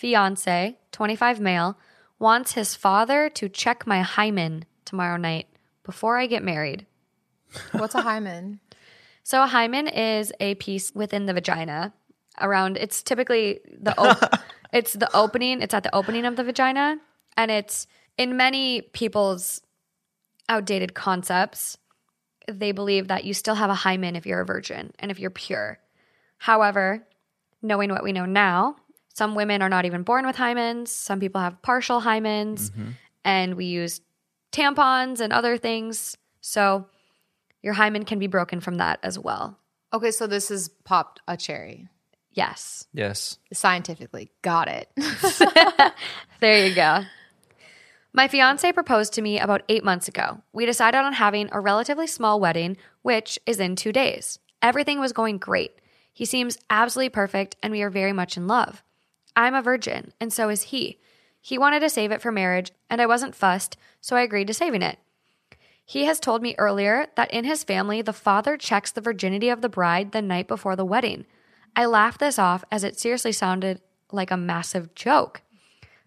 fiance, twenty-five male, wants his father to check my hymen tomorrow night before I get married. What's a hymen? So a hymen is a piece within the vagina around, it's typically the, op- it's the opening, it's at the opening of the vagina. And it's in many people's outdated concepts, they believe that you still have a hymen if you're a virgin and if you're pure. However, knowing what we know now, some women are not even born with hymens. Some people have partial hymens. Mm-hmm. And we use tampons and other things. So your hymen can be broken from that as well. Okay, so this is popped a cherry. Yes. Yes. Scientifically. Got it. There you go. My fiancé proposed to me about eight months ago. We decided on having a relatively small wedding, which is in two days. Everything was going great. He seems absolutely perfect, and we are very much in love. I'm a virgin, and so is he. He wanted to save it for marriage, and I wasn't fussed, so I agreed to saving it. He has told me earlier that in his family, the father checks the virginity of the bride the night before the wedding. I laughed this off as it seriously sounded like a massive joke.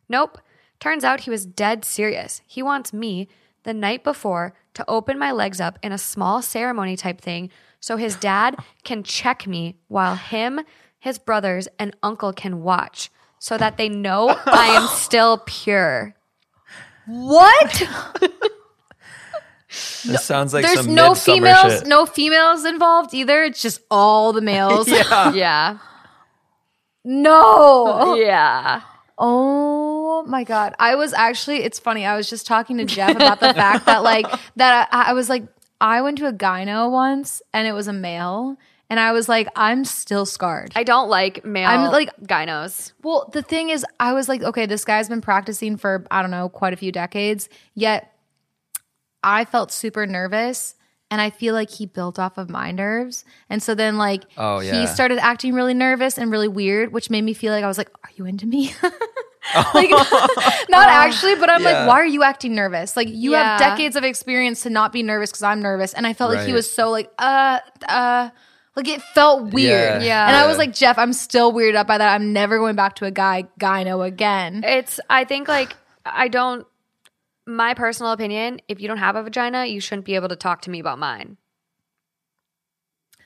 Nope. Turns out he was dead serious. He wants me, the night before, to open my legs up in a small ceremony type thing so his dad can check me while him, his brothers, and uncle can watch so that they know I am still pure. What? This sounds like There's some no females, shit. no females involved either. It's just all the males. Yeah. yeah. No. Yeah. Oh my God. I was actually, it's funny. I was just talking to Jeff about the fact that like, that I, I was like, I went to a gyno once and it was a male and I was like, I'm still scarred. I don't like male I'm like, gynos. Well, the thing is, I was like, okay, this guy's been practicing for, I don't know, quite a few decades, yet I felt super nervous and I feel like he built off of my nerves. And so then like oh, yeah. he started acting really nervous and really weird, which made me feel like I was like, are you into me? like not actually, but I'm yeah. like, why are you acting nervous? Like you yeah. have decades of experience to not be nervous because I'm nervous. And I felt right. like he was so like, uh, uh, like it felt weird. Yeah. yeah. And I was like, Jeff, I'm still weirded out by that. I'm never going back to a guy gyno again. It's, I think like, I don't, my personal opinion, if you don't have a vagina, you shouldn't be able to talk to me about mine.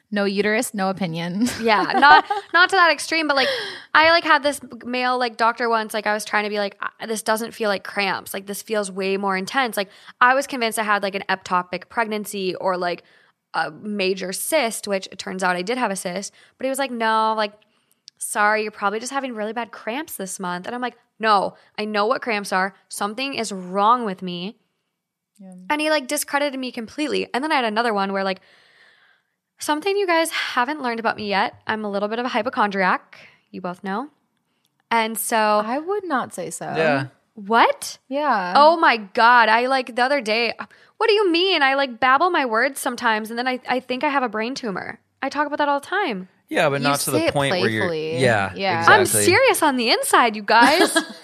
No uterus, no opinion. yeah, not not to that extreme, but like I like had this male like doctor once, like I was trying to be like, this doesn't feel like cramps. Like this feels way more intense. Like I was convinced I had like an ectopic pregnancy or like a major cyst, which it turns out I did have a cyst. But he was like, no, like sorry, you're probably just having really bad cramps this month. And I'm like, no, I know what cramps are. Something is wrong with me. Yeah. And he like discredited me completely. And then I had another one where like, something you guys haven't learned about me yet. I'm a little bit of a hypochondriac. You both know. And so. I would not say so. Yeah. What? Yeah. Oh my God. I like the other day. What do you mean? I like babble my words sometimes. And then I, I think I have a brain tumor. I talk about that all the time. Yeah, but you not to the point where you're. Yeah, yeah. Exactly. I'm serious on the inside, you guys. I'm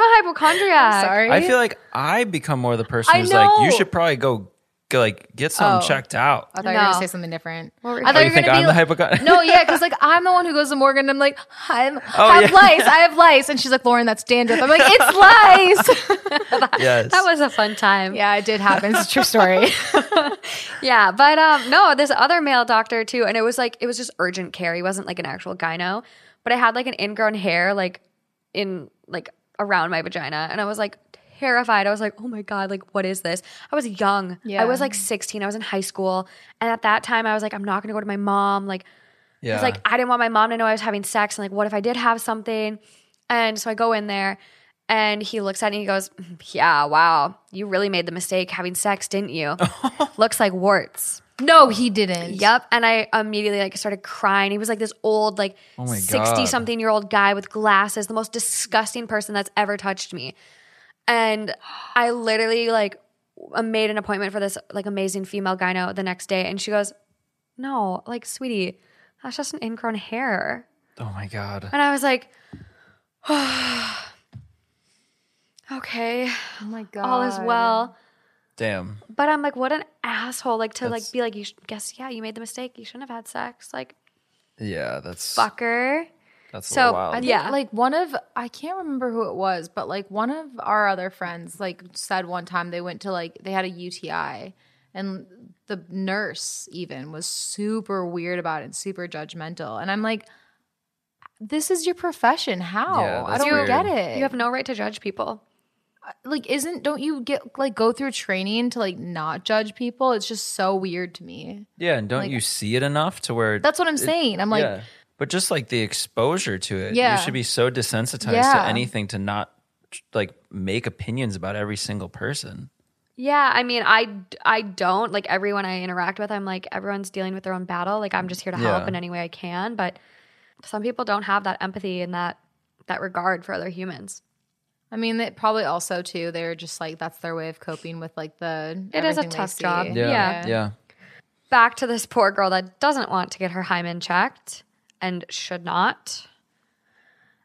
a hypochondriac. I'm sorry. I feel like I become more the person who's like, you should probably go, go like get something oh. checked out. I thought no. you were gonna say something different. What were you I thought oh, you, you think gonna I'm be the like, hypochondriac? No, yeah, because like I'm the one who goes to Morgan and I'm like, I'm, oh, I have yeah. lice, I have lice, and she's like, Lauren, that's dandruff. I'm like, it's lice. that, yes. that was a fun time. Yeah, it did happen. It's a true story. Yeah, but um, no, this other male doctor too, and it was like it was just urgent care. He wasn't like an actual gyno, but I had like an ingrown hair like in like around my vagina, and I was like terrified. I was like, oh my God, like what is this? I was young. Yeah. I was like sixteen. I was in high school, and at that time, I was like, I'm not gonna go to my mom. Like, yeah. it's like I didn't want my mom to know I was having sex, and like, what if I did have something? And so I go in there, and he looks at me and he goes, yeah, wow, you really made the mistake having sex, didn't you? Looks like warts. No, he didn't. Yep. And I immediately like started crying. He was like this old, like sixty-something oh year old guy with glasses, the most disgusting person that's ever touched me. And I literally like made an appointment for this like amazing female gyno the next day. And she goes, no, like sweetie, that's just an ingrown hair. Oh my God. And I was like, oh, okay. Oh my God. All is well. Damn. But I'm like, what an asshole. Like to that's, like be like, you sh- guess, yeah, you made the mistake. You shouldn't have had sex. Like, yeah, that's fucker. That's so wild. I think, yeah, like one of I can't remember who it was, but like one of our other friends like said one time they went to like they had a U T I, and the nurse even was super weird about it, and super judgmental. And I'm like, this is your profession. How? Yeah, I don't weird. get it. You have no right to judge people. Like, isn't don't you get like go through training to like not judge people? It's just so weird to me. Yeah, and don't like, you see it enough to where that's what I'm it, saying. I'm like. Yeah. But just like the exposure to it, yeah. you should be so desensitized yeah. to anything to not like make opinions about every single person. Yeah. I mean, I, I don't like everyone I interact with. I'm like, everyone's dealing with their own battle. Like I'm just here to yeah. help in any way I can. But some people don't have that empathy and that, that regard for other humans. I mean, that probably also too, they're just like, that's their way of coping with like the, it is a tough job. Yeah. yeah. Yeah. Back to this poor girl that doesn't want to get her hymen checked. And should not.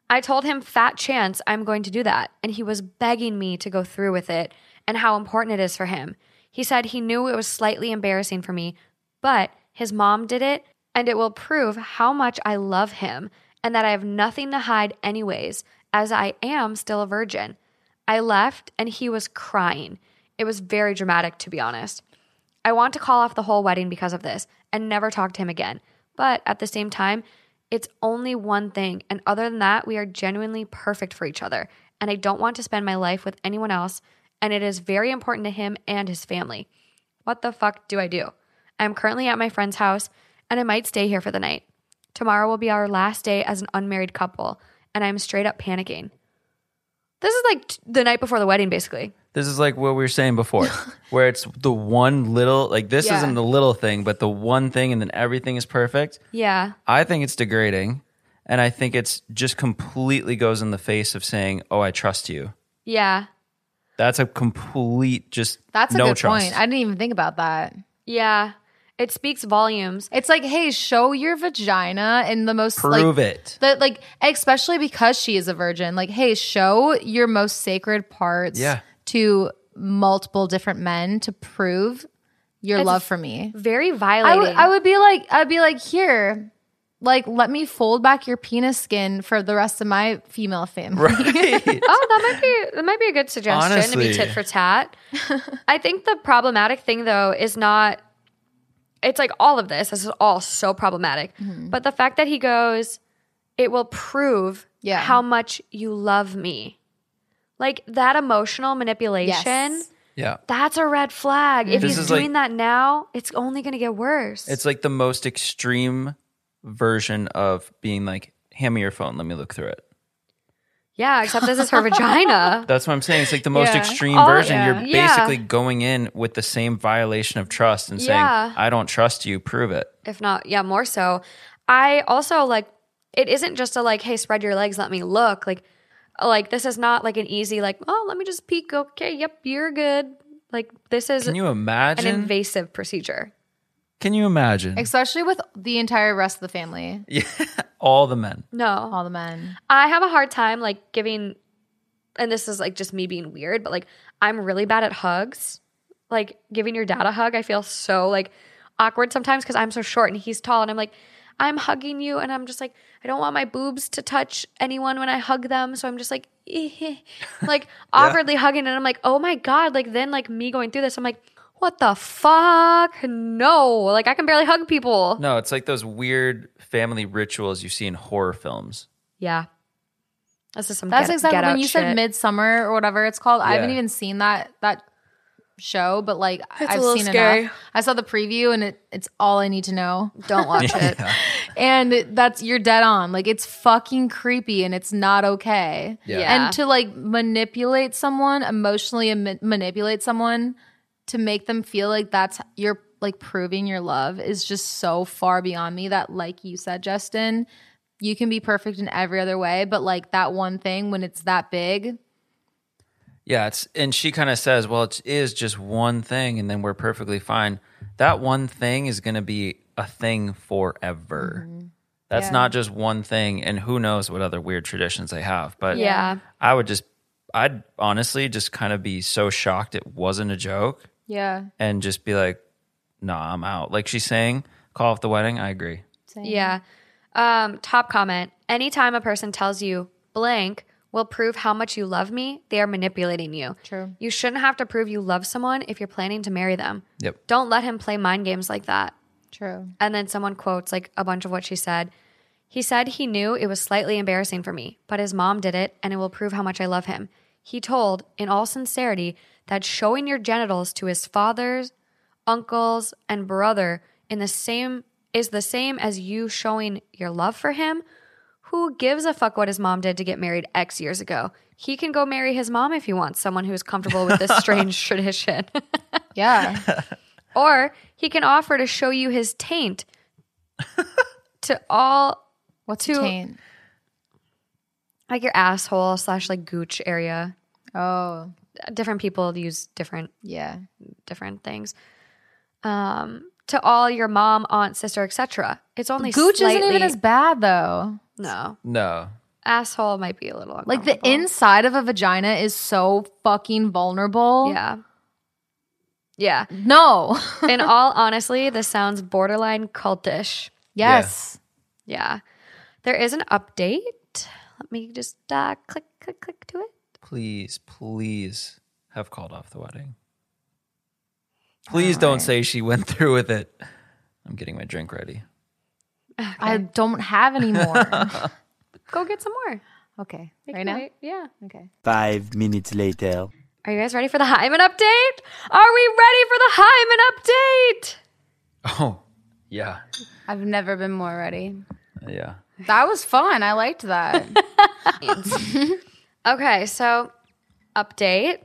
I told him, fat chance I'm going to do that. And he was begging me to go through with it and how important it is for him. He said he knew it was slightly embarrassing for me, but his mom did it and it will prove how much I love him and that I have nothing to hide anyways as I am still a virgin. I left and he was crying. It was very dramatic, to be honest. I want to call off the whole wedding because of this and never talk to him again. But at the same time, it's only one thing. And other than that, we are genuinely perfect for each other. And I don't want to spend my life with anyone else. And it is very important to him and his family. What the fuck do I do? I'm currently at my friend's house and I might stay here for the night. Tomorrow will be our last day as an unmarried couple. And I'm straight up panicking. This is like the night before the wedding, basically. This is like what we were saying before, where it's the one little, like this yeah. isn't the little thing, but the one thing and then everything is perfect. Yeah. I think it's degrading. And I think it's just completely goes in the face of saying, oh, I trust you. Yeah. That's a complete just That's a no good trust. Point. I didn't even think about that. Yeah. It speaks volumes. It's like, hey, show your vagina in the most prove like, it. The, like, especially because she is a virgin. Like, hey, show your most sacred parts yeah. to multiple different men to prove your it's love for me. Very violating. I, w- I would be like, I'd be like, here, like, let me fold back your penis skin for the rest of my female family. Right. Oh, that might be that might be a good suggestion Honestly. To be tit for tat. I think the problematic thing though is not. It's like all of this, this is all so problematic. Mm-hmm. But the fact that he goes, it will prove yeah. how much you love me. Like that emotional manipulation, yes. yeah. that's a red flag. If this he's doing like, that now, it's only going to get worse. It's like the most extreme version of being like, hand me your phone, let me look through it. Yeah, except this is her vagina. That's what I'm saying. It's like the most yeah. extreme oh, version. Yeah. You're basically yeah. going in with the same violation of trust and yeah. saying, I don't trust you, prove it. If not, yeah, more so. I also like, it isn't just a like, hey, spread your legs, let me look. Like, like this is not like an easy like, oh, let me just peek. Okay, yep, you're good. Like this is Can you imagine? An invasive procedure. Can you imagine? Especially with the entire rest of the family. Yeah. All the men. No. All the men. I have a hard time like giving, and this is like just me being weird, but like I'm really bad at hugs. Like giving your dad a hug, I feel so like awkward sometimes because I'm so short and he's tall and I'm like, I'm hugging you and I'm just like, I don't want my boobs to touch anyone when I hug them. So I'm just like, eh. like awkwardly yeah. hugging and I'm like, oh my God. Like then like me going through this, I'm like, what the fuck? No. Like, I can barely hug people. No, it's like those weird family rituals you see in horror films. Yeah. That's just some That's get, exactly get when you shit. Said Midsummer or whatever it's called. Yeah. I haven't even seen that that show, but like it's I've seen scary. Enough. I saw the preview and it, it's all I need to know. Don't watch yeah. it. And that's you're dead on. Like it's fucking creepy and it's not okay. Yeah. yeah. And to like manipulate someone, emotionally ma- manipulate someone to make them feel like that's you're like proving your love is just so far beyond me that like you said, Justin, you can be perfect in every other way. But like that one thing when it's that big. Yeah. It's, and she kind of says, well, it is just one thing and then we're perfectly fine. That one thing is going to be a thing forever. Mm-hmm. That's yeah. not just one thing. And who knows what other weird traditions they have, but yeah, I would just, I'd honestly just kind of be so shocked it wasn't a joke. Yeah. And just be like, nah, I'm out. Like she's saying, call off the wedding. I agree. Same. Yeah. Um, top comment. Anytime a person tells you blank will prove how much you love me, they are manipulating you. True. You shouldn't have to prove you love someone if you're planning to marry them. Yep. Don't let him play mind games like that. True. And then someone quotes like a bunch of what she said. He said he knew it was slightly embarrassing for me, but his mom did it and it will prove how much I love him. He told, in all sincerity, that showing your genitals to his fathers, uncles, and brother in the same is the same as you showing your love for him. Who gives a fuck what his mom did to get married X years ago? He can go marry his mom if he wants someone who is comfortable with this strange tradition. Yeah. Or he can offer to show you his taint to all... What's to, taint? Like your asshole slash like gooch area. Oh. Different people use different yeah, different things. Um, to all your mom, aunt, sister, et cetera. It's only gooch slightly, isn't even as bad though. No. No. Asshole might be a little uncomfortable. Like the inside of a vagina is so fucking vulnerable. Yeah. Yeah. No. In all honestly, this sounds borderline cultish. Yes. Yeah. yeah. There is an update. Let me just uh, click, click, click to it? Please, please have called off the wedding. Please All don't right. say she went through with it. I'm getting my drink ready. Okay. I don't have any more. Go get some more. Okay. Make right now? Wait. Yeah. Okay. Five minutes later. Are you guys ready for the Hyman update? Are we ready for the Hyman update? Oh, yeah. I've never been more ready. Yeah. That was fun. I liked that. Okay, so update.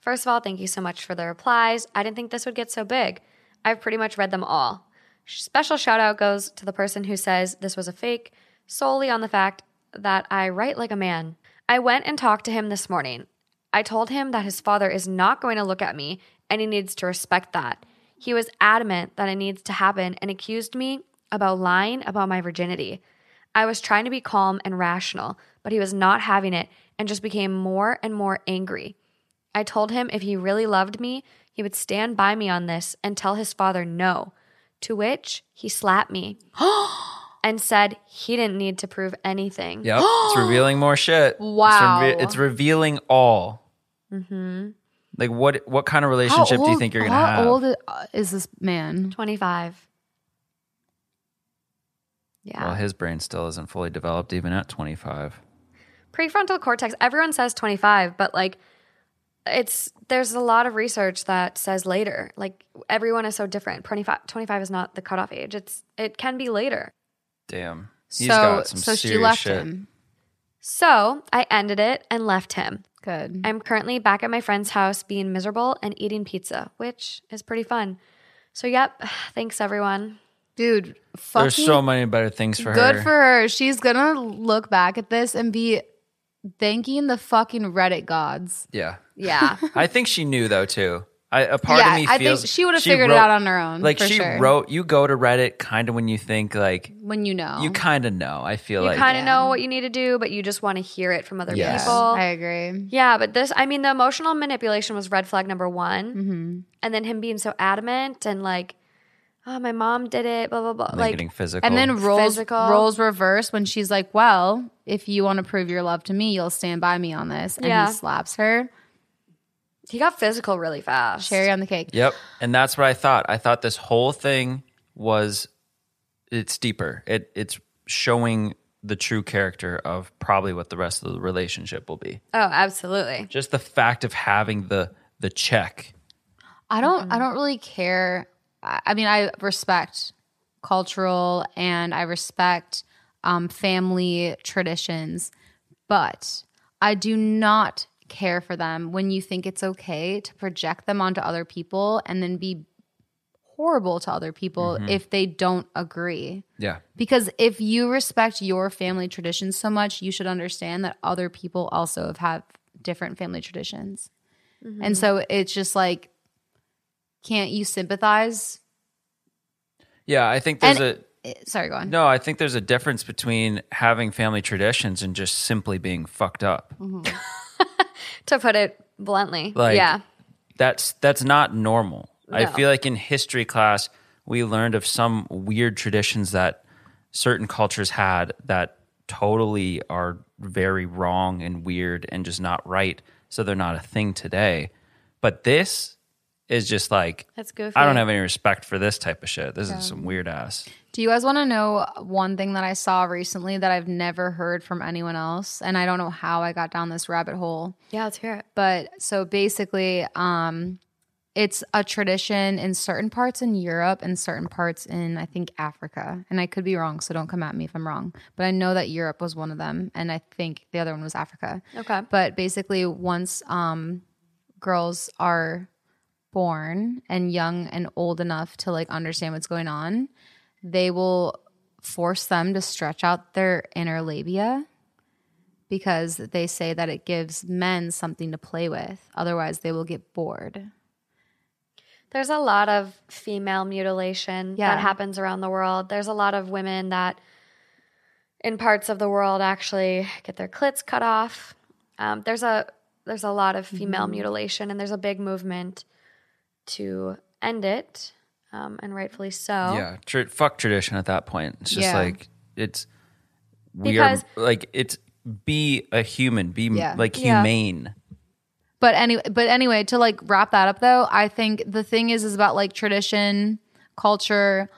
First of all, thank you so much for the replies. I didn't think this would get so big. I've pretty much read them all. Special shout out goes to the person who says this was a fake solely on the fact that I write like a man. I went and talked to him this morning. I told him that his father is not going to look at me and he needs to respect that. He was adamant that it needs to happen and accused me about lying about my virginity. I was trying to be calm and rational, but he was not having it and just became more and more angry. I told him if he really loved me, he would stand by me on this and tell his father no, to which he slapped me and said he didn't need to prove anything. Yep, it's revealing more shit. Wow. It's, re- it's revealing all. Mm-hmm. Like what What kind of relationship old, do you think you're going to have? How old is this man? twenty-five. Yeah. Well, his brain still isn't fully developed even at twenty-five. Prefrontal cortex, everyone says twenty-five, but like it's there's a lot of research that says later. Like everyone is so different. twenty-five, twenty-five is not the cutoff age. It's it can be later. Damn. He's so, got some so serious she left shit. Him. So I ended it and left him. Good. I'm currently back at my friend's house being miserable and eating pizza, which is pretty fun. So yep, thanks everyone. Dude, fucking there's so many better things for her. Good for her. She's gonna look back at this and be thanking the fucking Reddit gods. Yeah. Yeah. I think she knew though too. I, a part yeah, of me feels... Yeah, I think she would have figured wrote, it out on her own, Like, she sure. wrote... You go to Reddit kind of when you think, like... When you know. You kind of know, I feel you like. You kind of yeah. know what you need to do, but you just want to hear it from other yes. people. I agree. Yeah, but this... I mean, the emotional manipulation was red flag number one. Mm-hmm. And then him being so adamant and, like, oh, my mom did it, blah, blah, blah. And like, getting physical. And then roles, physical. roles reverse when she's like, well, if you want to prove your love to me, you'll stand by me on this. And yeah. he slaps her. He got physical really fast. Cherry on the cake. Yep. And that's what I thought. I thought this whole thing was, it's deeper. It It's showing the true character of probably what the rest of the relationship will be. Oh, absolutely. Just the fact of having the the check. I don't mm-hmm. I don't really care. I mean, I respect cultural and I respect um, family traditions, but I do not care for them when you think it's okay to project them onto other people and then be horrible to other people mm-hmm. if they don't agree. Yeah. Because if you respect your family traditions so much, you should understand that other people also have, have different family traditions. Mm-hmm. And so it's just like, can't you sympathize? Yeah, I think there's and, a... Sorry, go on. No, I think there's a difference between having family traditions and just simply being fucked up. Mm-hmm. To put it bluntly. Like, yeah. That's that's not normal. No. I feel like in history class, we learned of some weird traditions that certain cultures had that totally are very wrong and weird and just not right. So they're not a thing today. But this is just like, that's goofy. I don't have any respect for this type of shit. This yeah. is some weird ass. Do you guys want to know one thing that I saw recently that I've never heard from anyone else? And I don't know how I got down this rabbit hole. Yeah, let's hear it. But so basically, um, it's a tradition in certain parts in Europe and certain parts in, I think, Africa. And I could be wrong, so don't come at me if I'm wrong. But I know that Europe was one of them, and I think the other one was Africa. Okay. But basically, once um, girls are born and young and old enough to like understand what's going on, they will force them to stretch out their inner labia because they say that it gives men something to play with. Otherwise, they will get bored. There's a lot of female mutilation yeah. that happens around the world. There's a lot of women that in parts of the world actually get their clits cut off. Um, there's a there's a lot of female mm-hmm. mutilation, and there's a big movement to end it. Um, and rightfully so. Yeah, tr- fuck tradition at that point. It's just yeah. like, it's weird. Like, it's be a human, be yeah. like humane. Yeah. But anyway, but anyway, to like wrap that up though, I think the thing is, is about like tradition, culture,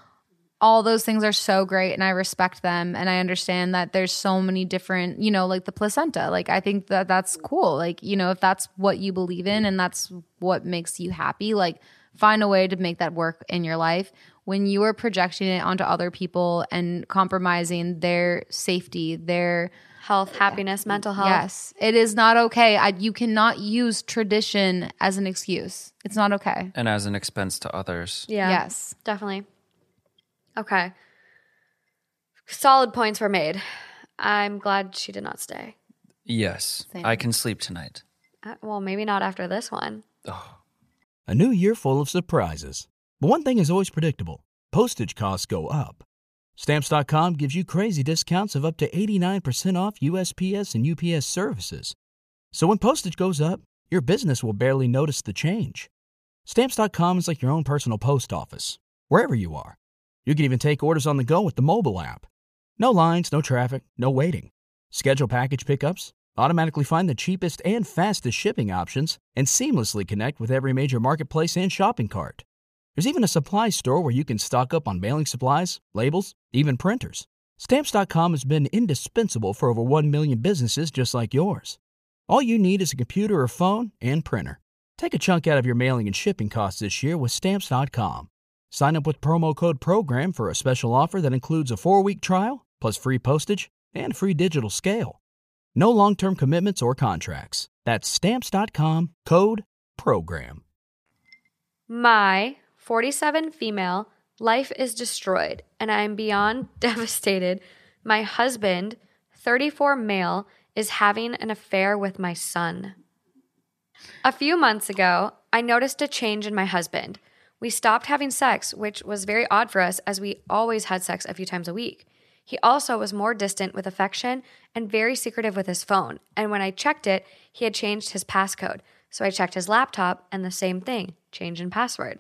all those things are so great and I respect them. And I understand that there's so many different, you know, like the placenta, like I think that that's cool. Like, you know, if that's what you believe in and that's what makes you happy, like find a way to make that work in your life. When you are projecting it onto other people and compromising their safety, their health, happiness, mental health. Yes. It is not okay. I, you cannot use tradition as an excuse. It's not okay. And as an expense to others. Yeah. Yes. Definitely. Okay. Solid points were made. I'm glad she did not stay. Yes. Same. I can sleep tonight. Uh, well, maybe not after this one. Oh. A new year full of surprises. But one thing is always predictable. Postage costs go up. Stamps dot com gives you crazy discounts of up to eighty-nine percent off U S P S and U P S services. So when postage goes up, your business will barely notice the change. Stamps dot com is like your own personal post office, wherever you are. You can even take orders on the go with the mobile app. No lines, no traffic, no waiting. Schedule package pickups, automatically find the cheapest and fastest shipping options, and seamlessly connect with every major marketplace and shopping cart. There's even a supply store where you can stock up on mailing supplies, labels, even printers. Stamps dot com has been indispensable for over one million businesses just like yours. All you need is a computer or phone and printer. Take a chunk out of your mailing and shipping costs this year with Stamps dot com. Sign up with promo code PROGRAM for a special offer that includes a four-week trial, plus free postage, and free digital scale. No long-term commitments or contracts. That's Stamps dot com, code PROGRAM. My... forty-seven female, life is destroyed, and I am beyond devastated. My husband, thirty-four male, is having an affair with my son. A few months ago, I noticed a change in my husband. We stopped having sex, which was very odd for us as we always had sex a few times a week. He also was more distant with affection and very secretive with his phone, and when I checked it, he had changed his passcode. So I checked his laptop, and the same thing, change in password.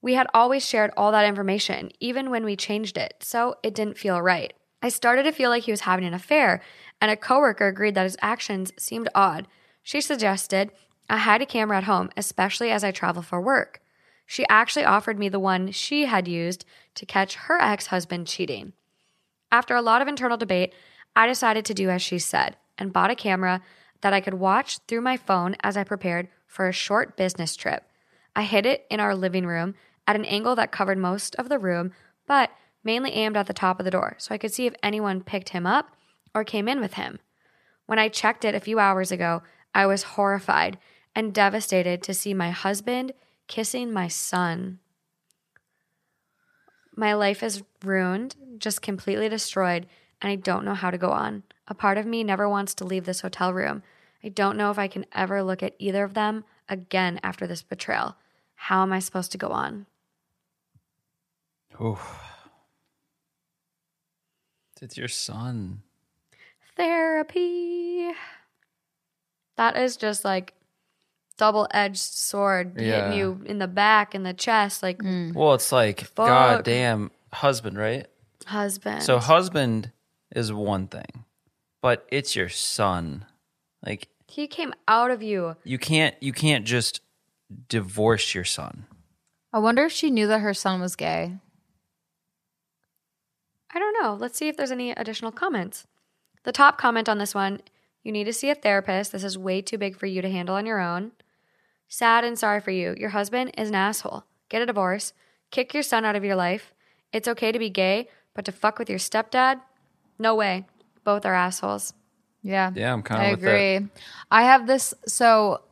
We had always shared all that information, even when we changed it, so it didn't feel right. I started to feel like he was having an affair, and a coworker agreed that his actions seemed odd. She suggested I hide a camera at home, especially as I travel for work. She actually offered me the one she had used to catch her ex-husband cheating. After a lot of internal debate, I decided to do as she said and bought a camera that I could watch through my phone as I prepared for a short business trip. I hid it in our living room at an angle that covered most of the room, but mainly aimed at the top of the door, so I could see if anyone picked him up or came in with him. When I checked it a few hours ago, I was horrified and devastated to see my husband kissing my son. My life is ruined, just completely destroyed, and I don't know how to go on. A part of me never wants to leave this hotel room. I don't know if I can ever look at either of them again after this betrayal. How am I supposed to go on? Oh, it's your son. Therapy. That is just like double-edged sword yeah. hitting you in the back and the chest. Like, mm. Well, it's like fuck. Goddamn husband, right? Husband. So husband is one thing, but it's your son. Like he came out of you. You can't. You can't just divorce your son. I wonder if she knew that her son was gay. I don't know. Let's see if there's any additional comments. The top comment on this one, you need to see a therapist. This is way too big for you to handle on your own. Sad and sorry for you. Your husband is an asshole. Get a divorce. Kick your son out of your life. It's okay to be gay, but to fuck with your stepdad? No way. Both are assholes. Yeah. Yeah, I'm kind of with that. I agree. I have this, so...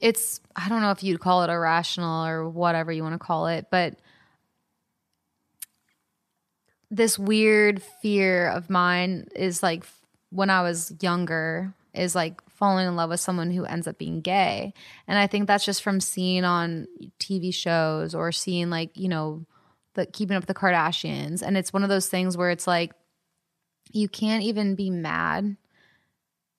It's, I don't know if you'd call it irrational or whatever you want to call it, but this weird fear of mine is like when I was younger is like falling in love with someone who ends up being gay. And I think that's just from seeing on T V shows or seeing like, you know, the Keeping Up with the Kardashians. And it's one of those things where it's like you can't even be mad.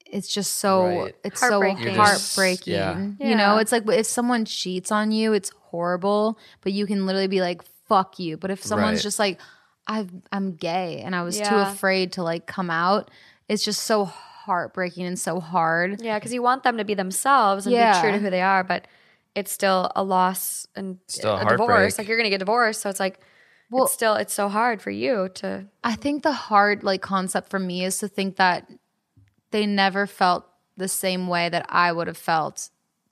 It's just so right. it's heartbreaking. so heartbreaking. Yeah. You know, it's like if someone cheats on you, it's horrible, but you can literally be like, fuck you. But if someone's right. just like, I've, I'm gay and I was yeah. too afraid to like come out, it's just so heartbreaking and so hard. Yeah, because you want them to be themselves and yeah. be true to who they are, but it's still a loss and still a, a divorce. Like, you're going to get divorced, so it's like, well, it's still, it's so hard for you to. I think the hard like concept for me is to think that they never felt the same way that I would have felt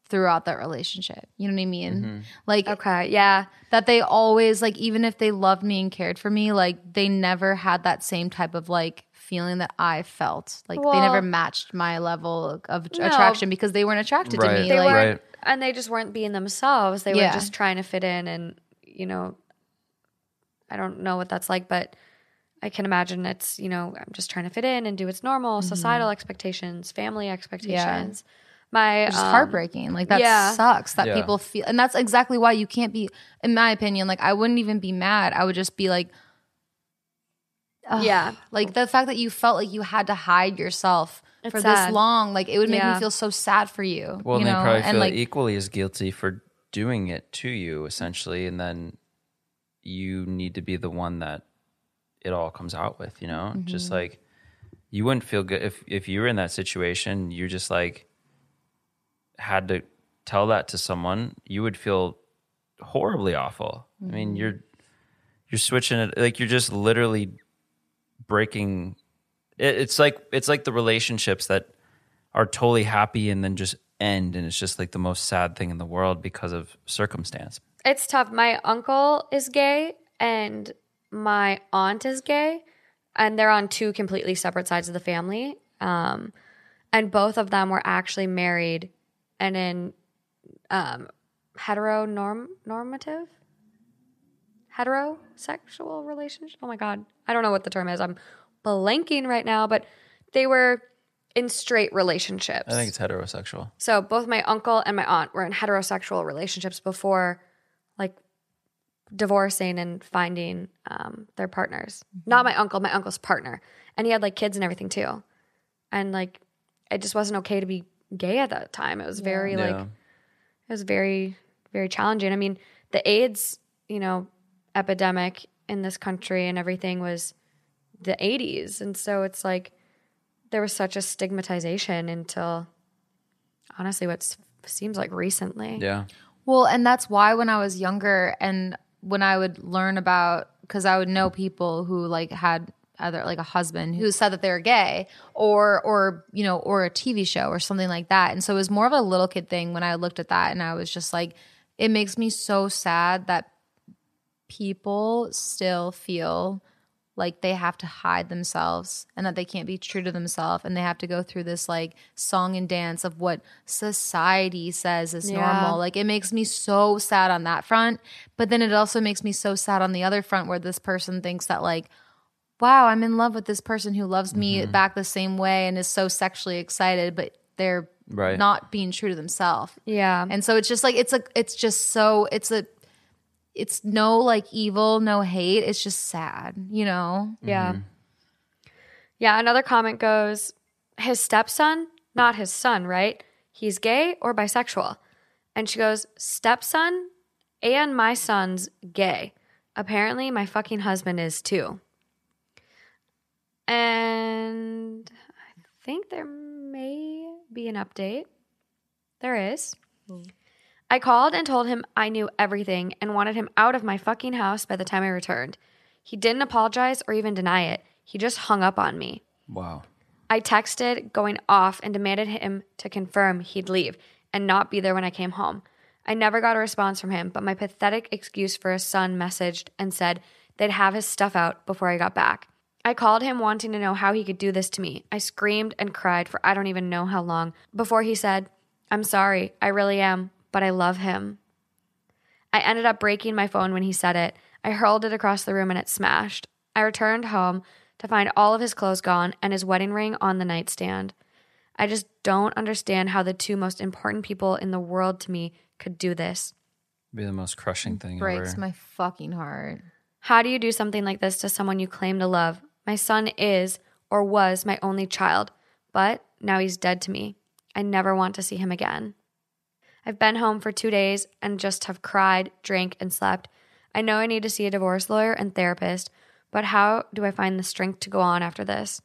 throughout that relationship. You know what I mean? Mm-hmm. Like, okay, yeah. That they always, like, even if they loved me and cared for me, like, they never had that same type of like feeling that I felt. Like, well, they never matched my level of no. attraction because they weren't attracted right. to me. They like, right. And they just weren't being themselves. They yeah. were just trying to fit in, and, you know, I don't know what that's like, but I can imagine it's, you know, I'm just trying to fit in and do what's normal, mm-hmm. societal expectations, family expectations. Yeah. My, it's just um, heartbreaking. Like, that yeah. sucks that yeah. people feel. And that's exactly why you can't be, in my opinion, like, I wouldn't even be mad. I would just be like, ugh. Yeah. Like, the fact that you felt like you had to hide yourself it's for sad. This long, like, it would make yeah. me feel so sad for you. Well, you know? They probably and feel like, equally as guilty for doing it to you, essentially. And then you need to be the one that it all comes out with, you know? Mm-hmm. Just like, you wouldn't feel good if, if you were in that situation, you're just like, had to tell that to someone, you would feel horribly awful. Mm-hmm. I mean, you're you're switching it, like, you're just literally breaking it, it's like it's like the relationships that are totally happy and then just end, and it's just like the most sad thing in the world because of circumstance. It's tough. My uncle is gay and my aunt is gay, and they're on two completely separate sides of the family. Um, and both of them were actually married and in um, heteronorm normative, heterosexual relationship. Oh my God, I don't know what the term is. I'm blanking right now, but they were in straight relationships. I think it's heterosexual. So both my uncle and my aunt were in heterosexual relationships before, like, divorcing and finding um, their partners. Not my uncle, my uncle's partner. And he had, like, kids and everything too. And, like, it just wasn't okay to be gay at that time. It was very, yeah. like, it was very, very challenging. I mean, the AIDS, you know, epidemic in this country and everything was the eighties. And so it's like there was such a stigmatization until, honestly, what seems like recently. Yeah. Well, and that's why when I was younger and when I would learn about, because I would know people who, like, had other, like, a husband who said that they were gay, or, or, you know, or a T V show or something like that. And so it was more of a little kid thing when I looked at that, and I was just like, it makes me so sad that people still feel like they have to hide themselves and that they can't be true to themselves, and they have to go through this, like, song and dance of what society says is yeah. normal. Like, it makes me so sad on that front, but then it also makes me so sad on the other front where this person thinks that, like, wow, I'm in love with this person who loves me mm-hmm. back the same way and is so sexually excited, but they're right. not being true to themselves. Yeah. And so it's just like, it's a, it's just so, it's a, it's no, like, evil, no hate. It's just sad, you know? Yeah. Mm-hmm. Yeah. Another comment goes, his stepson, not his son, right? He's gay or bisexual. And she goes, stepson and my son's gay. Apparently my fucking husband is too. And I think there may be an update. There is. Mm. I called and told him I knew everything and wanted him out of my fucking house by the time I returned. He didn't apologize or even deny it. He just hung up on me. Wow. I texted going off and demanded him to confirm he'd leave and not be there when I came home. I never got a response from him, but my pathetic excuse for a son messaged and said they'd have his stuff out before I got back. I called him wanting to know how he could do this to me. I screamed and cried for I don't even know how long before he said, I'm sorry, I really am, but I love him. I ended up breaking my phone when he said it. I hurled it across the room and it smashed. I returned home to find all of his clothes gone and his wedding ring on the nightstand. I just don't understand how the two most important people in the world to me could do this. Be the most crushing thing ever. Breaks my fucking heart. How do you do something like this to someone you claim to love? My son is or was my only child, but now he's dead to me. I never want to see him again. I've been home for two days and just have cried, drank, and slept. I know I need to see a divorce lawyer and therapist, but how do I find the strength to go on after this?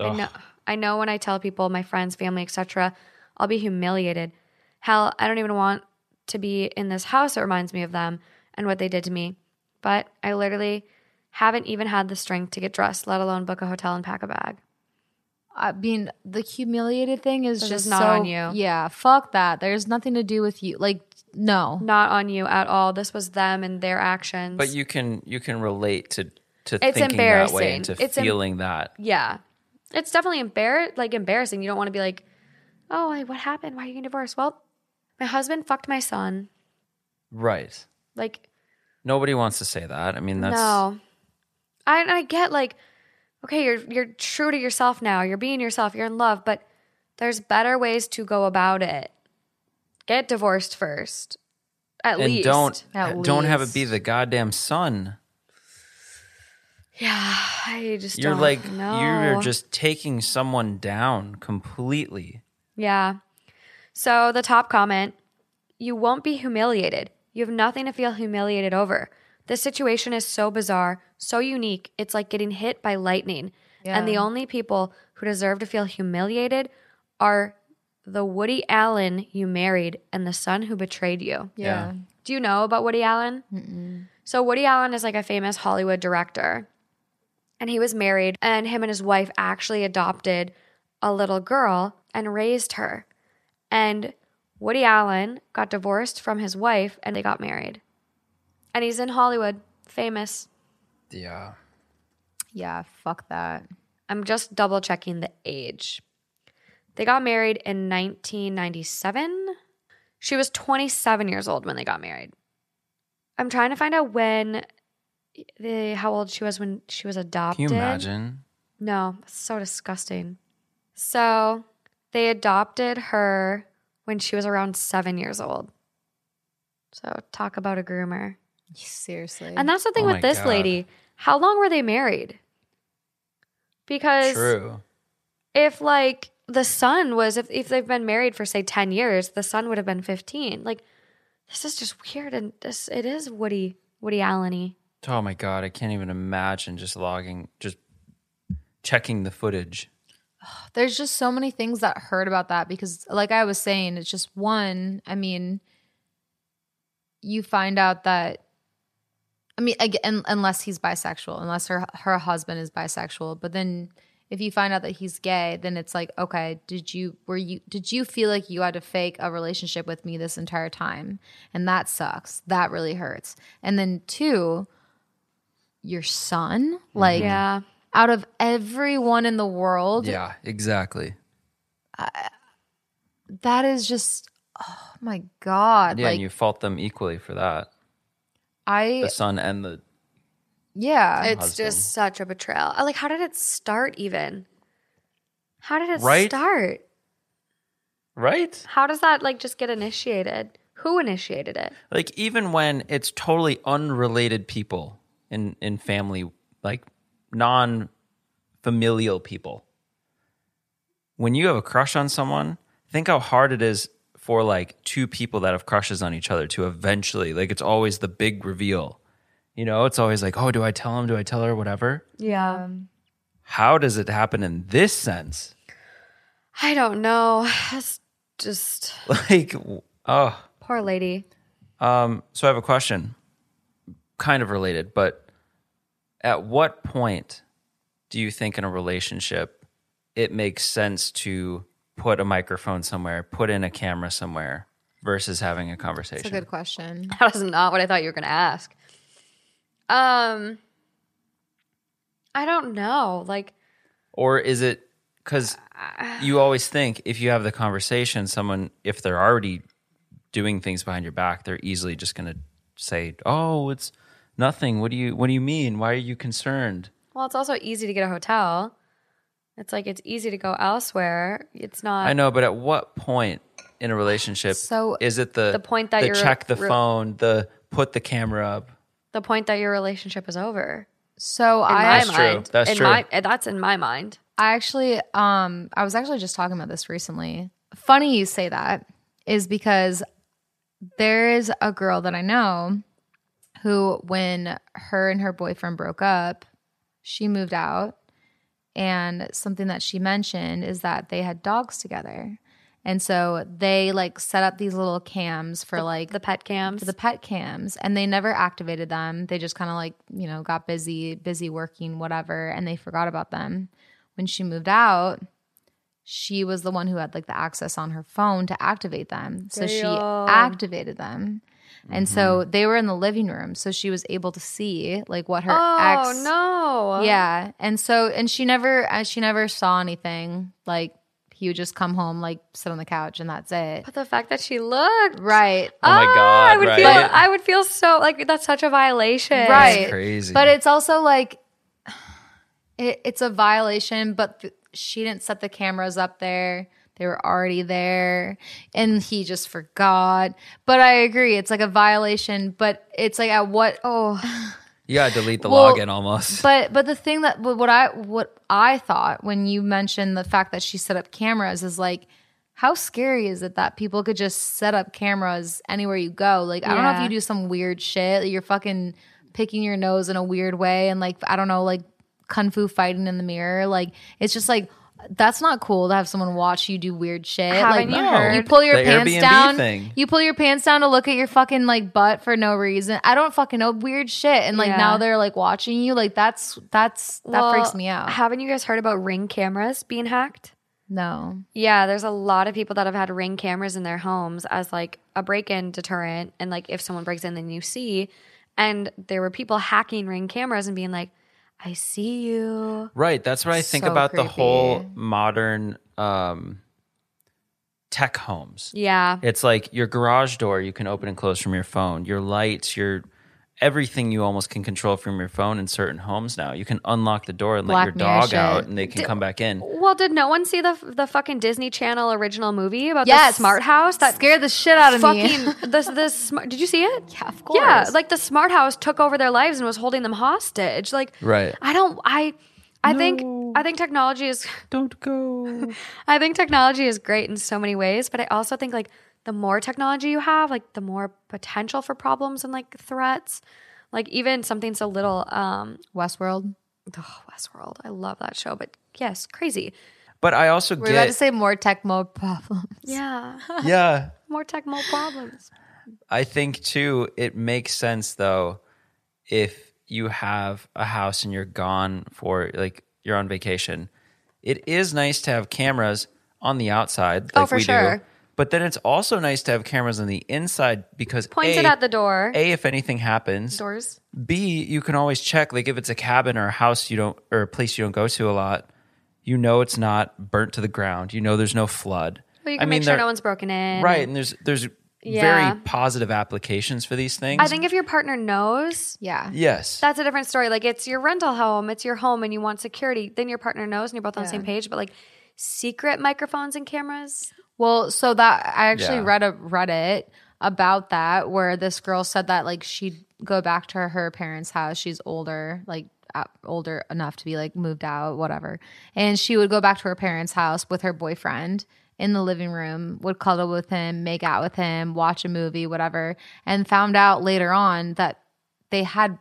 I know, I I know when I tell people, my friends, family, et cetera, I'll be humiliated. Hell, I don't even want to be in this house that reminds me of them and what they did to me. But I literally haven't even had the strength to get dressed, let alone book a hotel and pack a bag. I mean, the humiliated thing is just not so, on you. Yeah, fuck that. There's nothing to do with you. Like, no. Not on you at all. This was them and their actions. But you can you can relate to, to it's thinking that way and to it's feeling em- that. Yeah. It's definitely embar- like embarrassing. You don't want to be like, oh, like, what happened? Why are you getting divorced? Well, my husband fucked my son. Right. Like. Nobody wants to say that. I mean, that's. No. I, I get like, okay, you're you're true to yourself now. You're being yourself. You're in love. But there's better ways to go about it. Get divorced first. At and least. Don't, At don't least. Have it be the goddamn son. Yeah, I just you're don't like, know. You're just taking someone down completely. Yeah. So the top comment, you won't be humiliated. You have nothing to feel humiliated over. This situation is so bizarre, so unique. It's like getting hit by lightning. Yeah. And the only people who deserve to feel humiliated are the Woody Allen you married and the son who betrayed you. Yeah. Do you know about Woody Allen? Mm-mm. So Woody Allen is like a famous Hollywood director. And he was married, and him and his wife actually adopted a little girl and raised her. And Woody Allen got divorced from his wife, and they got married. And he's in Hollywood, famous. Yeah. Yeah, fuck that. I'm just double checking the age. They got married in nineteen ninety-seven. She was twenty-seven years old when they got married. I'm trying to find out when the how old she was when she was adopted. Can you imagine? No, it's so disgusting. So they adopted her when she was around seven years old. So talk about a groomer. Seriously. And that's the thing oh with this God. lady. How long were they married? Because True. if like the son was, if, if they've been married for say ten years, the son would have been fifteen. Like this is just weird. And this, it is Woody, Woody Allen-y. Oh my God. I can't even imagine just logging, just checking the footage. There's just so many things that hurt about that because like I was saying, it's just one, I mean, you find out that, I mean, again, unless he's bisexual, unless her her husband is bisexual, but then if you find out that he's gay, then it's like, okay, did you were you did you feel like you had to fake a relationship with me this entire time? And that sucks. That really hurts. And then two, your son, like yeah. out of everyone in the world, yeah, exactly. I, that is just. Oh my God. Yeah, like, and you fault them equally for that. I the son and the Yeah. It's husband. Just such a betrayal. Like, how did it start even? How did it right? start? Right? How does that like just get initiated? Who initiated it? Like, even when it's totally unrelated people in, in family, like non-familial people. When you have a crush on someone, think how hard it is for like two people that have crushes on each other to eventually, like it's always the big reveal, you know, it's always like, oh, do I tell him? Do I tell her? Whatever. Yeah. How does it happen in this sense? I don't know. It's just like, oh, poor lady. Um, so I have a question kind of related, but at what point do you think in a relationship, it makes sense to put a microphone somewhere, put in a camera somewhere versus having a conversation? That's a good question. That was not what I thought you were going to ask. Um, I don't know. Like, or is it because uh, you always think if you have the conversation, someone, if they're already doing things behind your back, they're easily just going to say, oh, it's nothing. What do you, what do you mean? Why are you concerned? Well, it's also easy to get a hotel. It's like it's easy to go elsewhere. It's not. I know, but at what point in a relationship so is it the, the point that you check the re- phone, the put the camera up? The point that your relationship is over. So in I that's my true. Mind, that's in true. My, that's in my mind. I actually, um, I was actually just talking about this recently. Funny you say that is because there is a girl that I know who, when her and her boyfriend broke up, she moved out. And something that she mentioned is that they had dogs together. And so they like set up these little cams for the, like the pet cams, for the pet cams, and they never activated them. They just kind of like, you know, got busy, busy working, whatever. And they forgot about them. When she moved out, she was the one who had like the access on her phone to activate them. So Damn. she activated them. And mm-hmm. so they were in the living room, so she was able to see like what her oh, ex. Oh no! Yeah, and so and she never she never saw anything. Like he would just come home, like sit on the couch, and that's it. But the fact that she looked right. Oh, oh my god! I would right. feel I would feel so like that's such a violation. Right, that's crazy. But it's also like it, it's a violation. But th- she didn't set the cameras up there. They were already there and he just forgot. But I agree. It's like a violation, but it's like at what oh you gotta delete the well, login almost. But but the thing that what I what I thought when you mentioned the fact that she set up cameras is like, how scary is it that people could just set up cameras anywhere you go? Like yeah. I don't know if you do some weird shit. You're fucking picking your nose in a weird way and like I don't know, like kung fu fighting in the mirror. Like it's just like that's not cool to have someone watch you do weird shit. Haven't like you, heard you pull your the pants Airbnb down. Thing. You pull your pants down to look at your fucking like butt for no reason. I don't fucking know, weird shit. And like yeah. now they're like watching you. Like that's that's that well, freaks me out. Haven't you guys heard about Ring cameras being hacked? No. Yeah, there's a lot of people that have had Ring cameras in their homes as like a break-in deterrent. And like if someone breaks in, then you see. And there were people hacking Ring cameras and being like, I see you. Right. That's what I think so about creepy. The whole modern um, tech homes. Yeah. It's like your garage door you can open and close from your phone. Your lights, your everything you almost can control from your phone in certain homes now. You can unlock the door and Black let your dog shit. out and they can did, come back in. Well, did no one see the the fucking Disney Channel original movie about yes. the smart house? That scared the shit out of fucking, me. This, this smart, did you see it? Yeah, of course. Yeah, like the smart house took over their lives and was holding them hostage. Like, right. I don't, I, I no. think, I think technology is. Don't go. I think technology is great in so many ways, but I also think like, the more technology you have, like the more potential for problems and like threats, like even something so little. Um, Westworld. Oh, Westworld. I love that show, but yes, crazy. But I also We're get. We're about to say more tech, more problems. Yeah. Yeah. More tech, more problems. I think too, it makes sense though, if you have a house and you're gone for like you're on vacation, it is nice to have cameras on the outside. Like oh, for we sure. do. But then it's also nice to have cameras on the inside because pointed at the door. A, if anything happens, doors. B, you can always check. Like if it's a cabin or a house you don't, or a place you don't go to a lot, you know it's not burnt to the ground. You know there's no flood. Well, you can I make mean, sure no one's broken in, right? And there's there's yeah. very positive applications for these things. I think if your partner knows, yeah, yes, that's a different story. Like it's your rental home, it's your home, and you want security. Then your partner knows, and you're both on yeah. the same page. But like secret microphones and cameras. Well, so that I actually yeah. read a Reddit about that where this girl said that like she'd go back to her, her parents' house. She's older, like uh, older enough to be like moved out, whatever. And she would go back to her parents' house with her boyfriend in the living room, would cuddle with him, make out with him, watch a movie, whatever, and found out later on that they had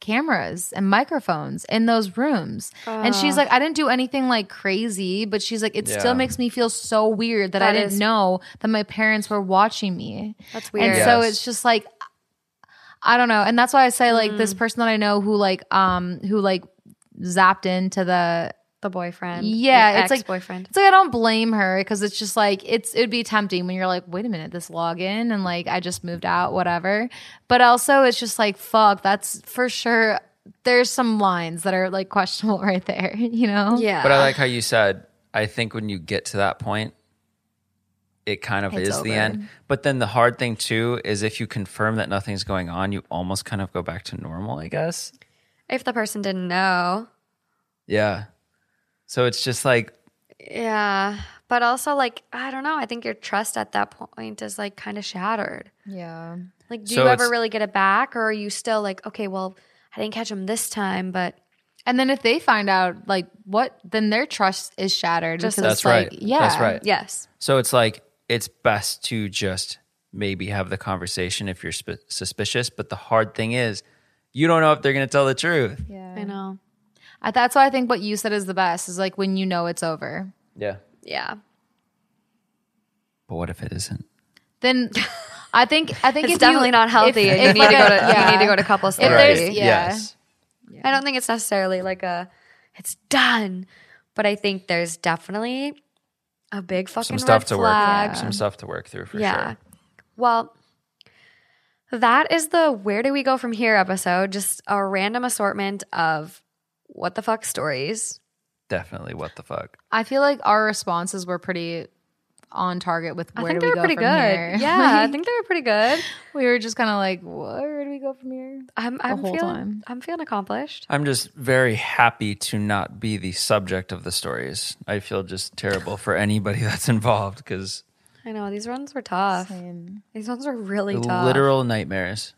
cameras and microphones in those rooms uh, and she's like I didn't do anything like crazy, but she's like it yeah. still makes me feel so weird that, that I didn't is, know that my parents were watching me. That's weird. And yes. so it's just like I don't know, and that's why I say like mm. this person that I know who like um who like zapped into the the boyfriend yeah it's like boyfriend it's like I don't blame her because it's just like it's it'd be tempting when you're like wait a minute this login and like I just moved out whatever, but also it's just like fuck that's for sure there's some lines that are like questionable right there, you know. Yeah, but I like how you said I think when you get to that point it kind of it's is over. The end. But then the hard thing too is if you confirm that nothing's going on you almost kind of go back to normal, I guess, if the person didn't know. Yeah. So it's just like... Yeah. But also like, I don't know. I think your trust at that point is like kind of shattered. Yeah. Like do so you ever really get it back or are you still like, okay, well, I didn't catch him this time, but... And then if they find out like what, then their trust is shattered. Just that's it's right. Like, yeah. That's right. Yes. So it's like, it's best to just maybe have the conversation if you're sp- suspicious. But the hard thing is you don't know if they're going to tell the truth. Yeah. I know. That's why I think what you said is the best, is like when you know it's over. Yeah. Yeah. But what if it isn't? Then I think I think it's if definitely you, not healthy. If, if you, need like to go to, yeah. you need to go to couples therapy. Right. Yeah. Yes. Yeah. I don't think it's necessarily like a it's done, but I think there's definitely a big fucking some stuff red to flag. Work. Yeah. Some stuff to work through for yeah. sure. Well, that is the Where Do We Go From Here episode. Just a random assortment of what the fuck stories. Definitely what the fuck. I feel like our responses were pretty on target with where do we go from here. Yeah, I think they were pretty good. We were just kind of like, where do we go from here? I'm, I'm the whole feeling, time. I'm feeling accomplished. I'm just very happy to not be the subject of the stories. I feel just terrible for anybody that's involved because... I know, these ones were tough. Same. These ones were really the tough. Literal nightmares.